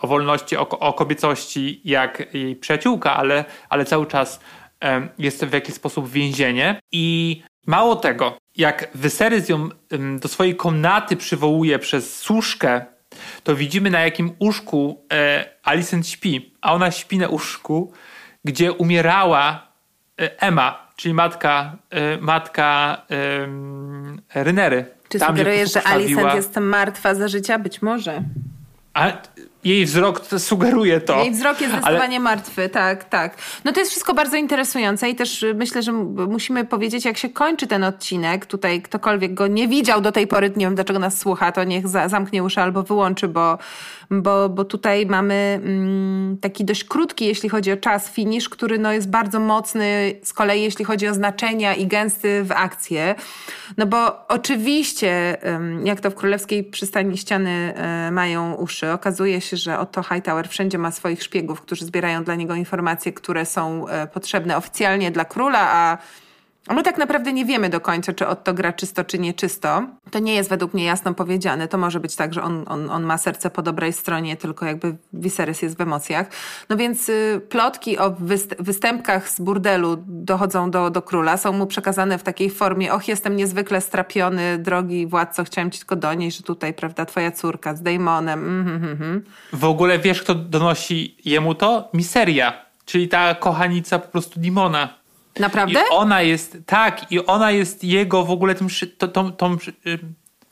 o wolności, o, o kobiecości jak jej przyjaciółka, ale, ale cały czas um, jest w jakiś sposób więzienie. I mało tego, jak Viserys ją um, do swojej komnaty przywołuje przez służkę, to widzimy, na jakim łóżku e, Alicent śpi. A ona śpi na łóżku, gdzie umierała e, Emma, czyli matka, e, matka e, Rhaenyry. Czy tam, sugerujesz, że Alicent jest martwa za życia? Być może. A jej wzrok sugeruje to. Jej wzrok jest zdecydowanie ale... martwy, tak, tak. No to jest wszystko bardzo interesujące i też myślę, że musimy powiedzieć, jak się kończy ten odcinek. Tutaj ktokolwiek go nie widział do tej pory, nie wiem dlaczego nas słucha, to niech za- zamknie uszy albo wyłączy, bo, bo, bo tutaj mamy mm, taki dość krótki, jeśli chodzi o czas, finisz, który no, jest bardzo mocny z kolei, jeśli chodzi o znaczenia i gęsty w akcję. No bo oczywiście, jak to w Królewskiej Przystani ściany mają uszy, okazuje się, że Otto Hightower wszędzie ma swoich szpiegów, którzy zbierają dla niego informacje, które są potrzebne oficjalnie dla króla, a my tak naprawdę nie wiemy do końca, czy Otto gra czysto, czy nieczysto. To nie jest według mnie jasno powiedziane. To może być tak, że on, on, on ma serce po dobrej stronie, tylko jakby Viserys jest w emocjach. No więc plotki o występkach z burdelu dochodzą do, do króla. Są mu przekazane w takiej formie: och, jestem niezwykle strapiony, drogi władco, chciałem ci tylko donieść, że tutaj, prawda, twoja córka z Daemonem. Mm-hmm. W ogóle wiesz, kto donosi jemu to? Miseria, czyli ta kochanica po prostu Dimona. Naprawdę? I ona jest, tak, i ona jest jego w ogóle tym, szy, to, tą, tą szy,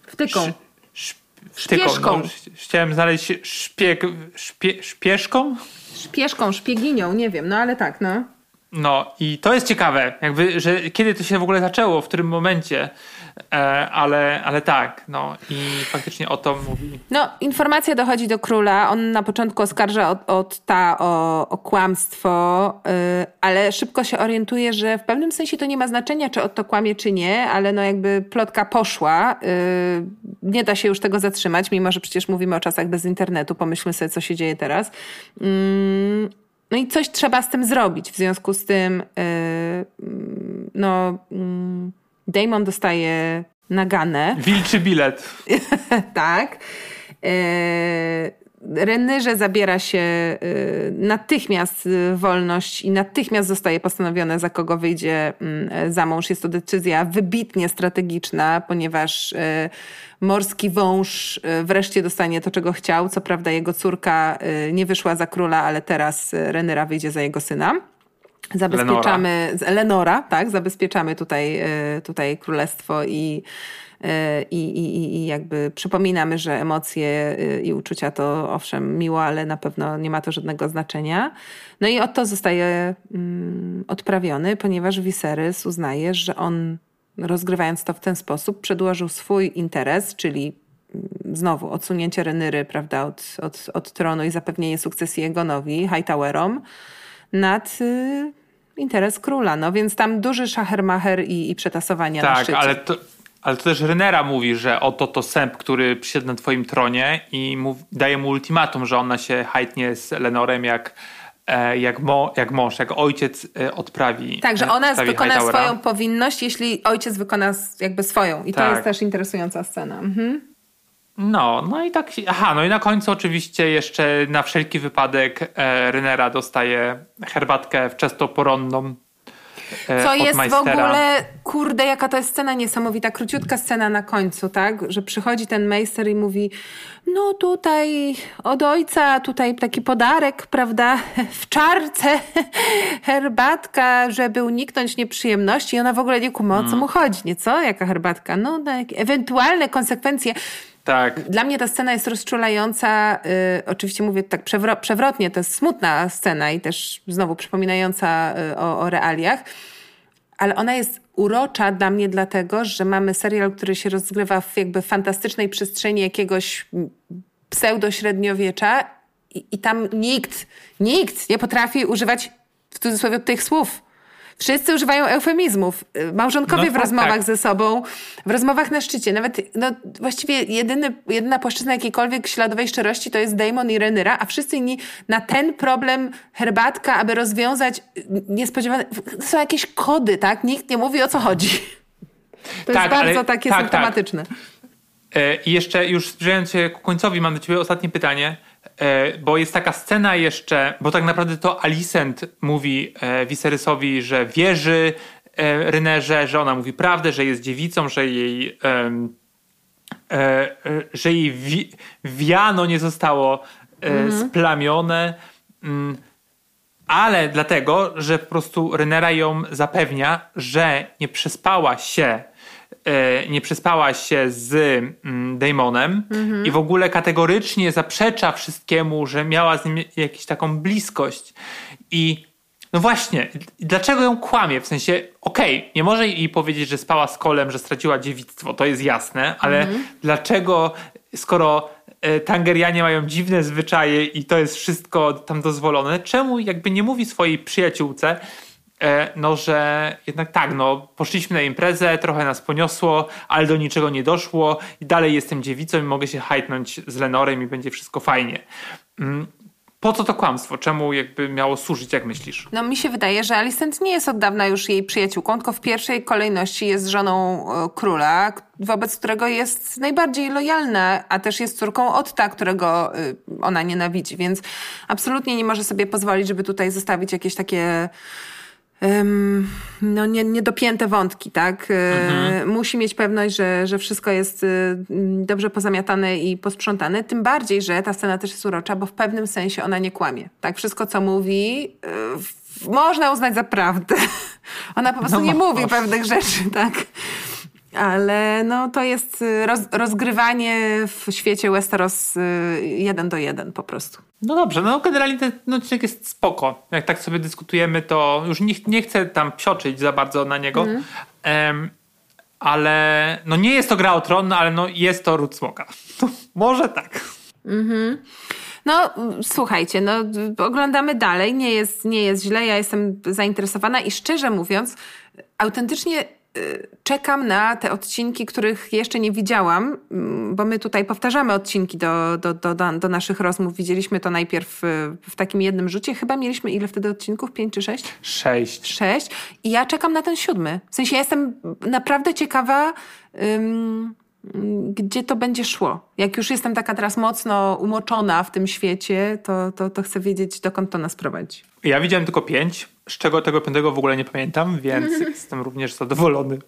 wtyką. Sz, sz, wtyką. Szpieszką. No, chciałem znaleźć szpieg, szpie, szpieszką? Szpieszką, szpieginią, nie wiem, no ale tak, no. No i to jest ciekawe, jakby, że kiedy to się w ogóle zaczęło, w którym momencie, e, ale, ale tak, no i faktycznie o to mówi. No, informacja dochodzi do króla, on na początku oskarża od, od ta o, o kłamstwo, y, ale szybko się orientuje, że w pewnym sensie to nie ma znaczenia, czy od to kłamie, czy nie, ale no jakby plotka poszła, y, nie da się już tego zatrzymać, mimo że przecież mówimy o czasach bez internetu, pomyślmy sobie, co się dzieje teraz. Y, No i coś trzeba z tym zrobić. W związku z tym yy, no, yy, Daemon dostaje naganę. Wilczy bilet. Tak. Yy, Rhaenyrze zabiera się yy, natychmiast wolność i natychmiast zostaje postanowione, za kogo wyjdzie yy, za mąż. Jest to decyzja wybitnie strategiczna, ponieważ yy, morski wąż wreszcie dostanie to, czego chciał. Co prawda jego córka nie wyszła za króla, ale teraz Rhaenyra wyjdzie za jego syna. Zabezpieczamy... Lenora. Lenora, tak. Zabezpieczamy tutaj, tutaj królestwo i i, i, i jakby przypominamy, że emocje i uczucia to owszem miło, ale na pewno nie ma to żadnego znaczenia. No i Otto zostaje mm, odprawiony, ponieważ Viserys uznaje, że on, rozgrywając to w ten sposób, przedłożył swój interes, czyli znowu odsunięcie Rhaenyry, prawda, od, od, od tronu i zapewnienie sukcesji Egonowi, Hightowerom, nad y, interes króla. No więc tam duży szachermacher i, i przetasowania tak, na szczycie. Tak, ale to, ale to też Rhaenyra mówi, że oto to Sęp, który przysiedł na twoim tronie i mów, daje mu ultimatum, że ona się hajtnie z Eleanorem jak Jak, mo, jak mąż, jak ojciec odprawi. Tak, że ona wykona Hightowera. Swoją powinność, jeśli ojciec wykona jakby swoją. I tak. To jest też interesująca scena. Mhm. No, no i tak. Aha, no i na końcu oczywiście jeszcze na wszelki wypadek e, Rhaenyra dostaje herbatkę wczesnoporonną. E, Co jest majstera. W ogóle, kurde, jaka to jest scena niesamowita. Króciutka scena na końcu, tak? Że przychodzi ten majster i mówi: no tutaj od ojca, tutaj taki podarek, prawda, w czarce, herbatka, żeby uniknąć nieprzyjemności. I ona w ogóle nie kuma, o co mu chodzi, nie co? Jaka herbatka? No, na jakie ewentualne konsekwencje. Tak. Dla mnie ta scena jest rozczulająca. Yy, oczywiście mówię tak przewro- przewrotnie, to jest smutna scena i też znowu przypominająca yy, o, o realiach. Ale ona jest urocza dla mnie dlatego, że mamy serial, który się rozgrywa w jakby fantastycznej przestrzeni jakiegoś pseudośredniowiecza i, i tam nikt, nikt nie potrafi używać w cudzysłowie tych słów. Wszyscy używają eufemizmów. Małżonkowie no, w rozmowach tak. ze sobą, w rozmowach na szczycie. Nawet no, właściwie jedyny, jedyna płaszczyzna jakiejkolwiek śladowej szczerości to jest Daemon i Rhaenyra, a wszyscy inni na ten problem herbatka, aby rozwiązać niespodziewane... Są jakieś kody, tak? Nikt nie mówi, o co chodzi. To tak, jest bardzo ale, takie tak, symptomatyczne. Tak. I jeszcze już zbliżając się ku końcowi, mam do ciebie ostatnie pytanie. Bo jest taka scena jeszcze, bo tak naprawdę to Alicent mówi Viserysowi, że wierzy Rhaenyrze, że ona mówi prawdę, że jest dziewicą, że jej że jej wi- wiano nie zostało mhm. splamione, ale dlatego, że po prostu Rhaenyra ją zapewnia, że nie przespała się nie przespała się z Daemonem mhm. i w ogóle kategorycznie zaprzecza wszystkiemu, że miała z nim jakąś taką bliskość. I no właśnie, dlaczego ją kłamie? W sensie, okej, okay, nie może jej powiedzieć, że spała z Colem, że straciła dziewictwo, to jest jasne, ale mhm. dlaczego, skoro Tangerianie mają dziwne zwyczaje i to jest wszystko tam dozwolone, czemu jakby nie mówi swojej przyjaciółce, no, że jednak tak, no, poszliśmy na imprezę, trochę nas poniosło, ale do niczego nie doszło i dalej jestem dziewicą i mogę się hajtnąć z Lenorem i będzie wszystko fajnie. Po co to kłamstwo? Czemu jakby miało służyć, jak myślisz? No mi się wydaje, że Alicent nie jest od dawna już jej przyjaciółką, tylko w pierwszej kolejności jest żoną króla, wobec którego jest najbardziej lojalna, a też jest córką Otta, którego ona nienawidzi, więc absolutnie nie może sobie pozwolić, żeby tutaj zostawić jakieś takie... no nie, niedopięte wątki, tak? Mhm. Musi mieć pewność, że, że wszystko jest dobrze pozamiatane i posprzątane, tym bardziej, że ta scena też jest urocza, bo w pewnym sensie ona nie kłamie. Tak? Wszystko, co mówi, można uznać za prawdę. Ona po prostu no, nie no, mówi no. pewnych rzeczy, tak? Ale no, to jest roz, rozgrywanie w świecie Westeros jeden do jeden po prostu. No dobrze, no generalnie ten odcinek jest spoko. Jak tak sobie dyskutujemy, to już nie, nie chcę tam psioczyć za bardzo na niego, mm. um, ale no nie jest to Gra o Tron, ale no jest to Ród Smoka. No, może tak. Mm-hmm. No słuchajcie, no oglądamy dalej, nie jest, nie jest źle, ja jestem zainteresowana i szczerze mówiąc, autentycznie czekam na te odcinki, których jeszcze nie widziałam, bo my tutaj powtarzamy odcinki do, do, do, do naszych rozmów. Widzieliśmy to najpierw w takim jednym rzucie. Chyba mieliśmy ile wtedy odcinków? Pięć czy sześć? Sześć. Sześć. I ja czekam na ten siódmy. W sensie ja jestem naprawdę ciekawa, um, gdzie to będzie szło. Jak już jestem taka teraz mocno umoczona w tym świecie, to, to, to chcę wiedzieć, dokąd to nas prowadzi. Ja widziałem tylko pięć. Z czego tego piątego w ogóle nie pamiętam, więc jestem również zadowolony.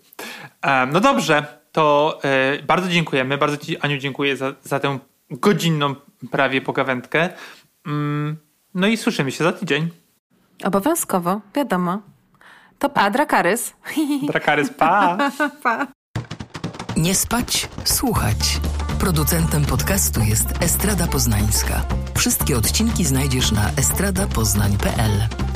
Um, no dobrze, to y, bardzo dziękujemy. Bardzo ci, Aniu, dziękuję za, za tę godzinną prawie pogawędkę. Um, no i słyszymy się za tydzień. Obowiązkowo, wiadomo. To pa, Dracarys. Dracarys, pa! Pa! Nie spać, słuchać. Producentem podcastu jest Estrada Poznańska. Wszystkie odcinki znajdziesz na estrada poznań kropka p l.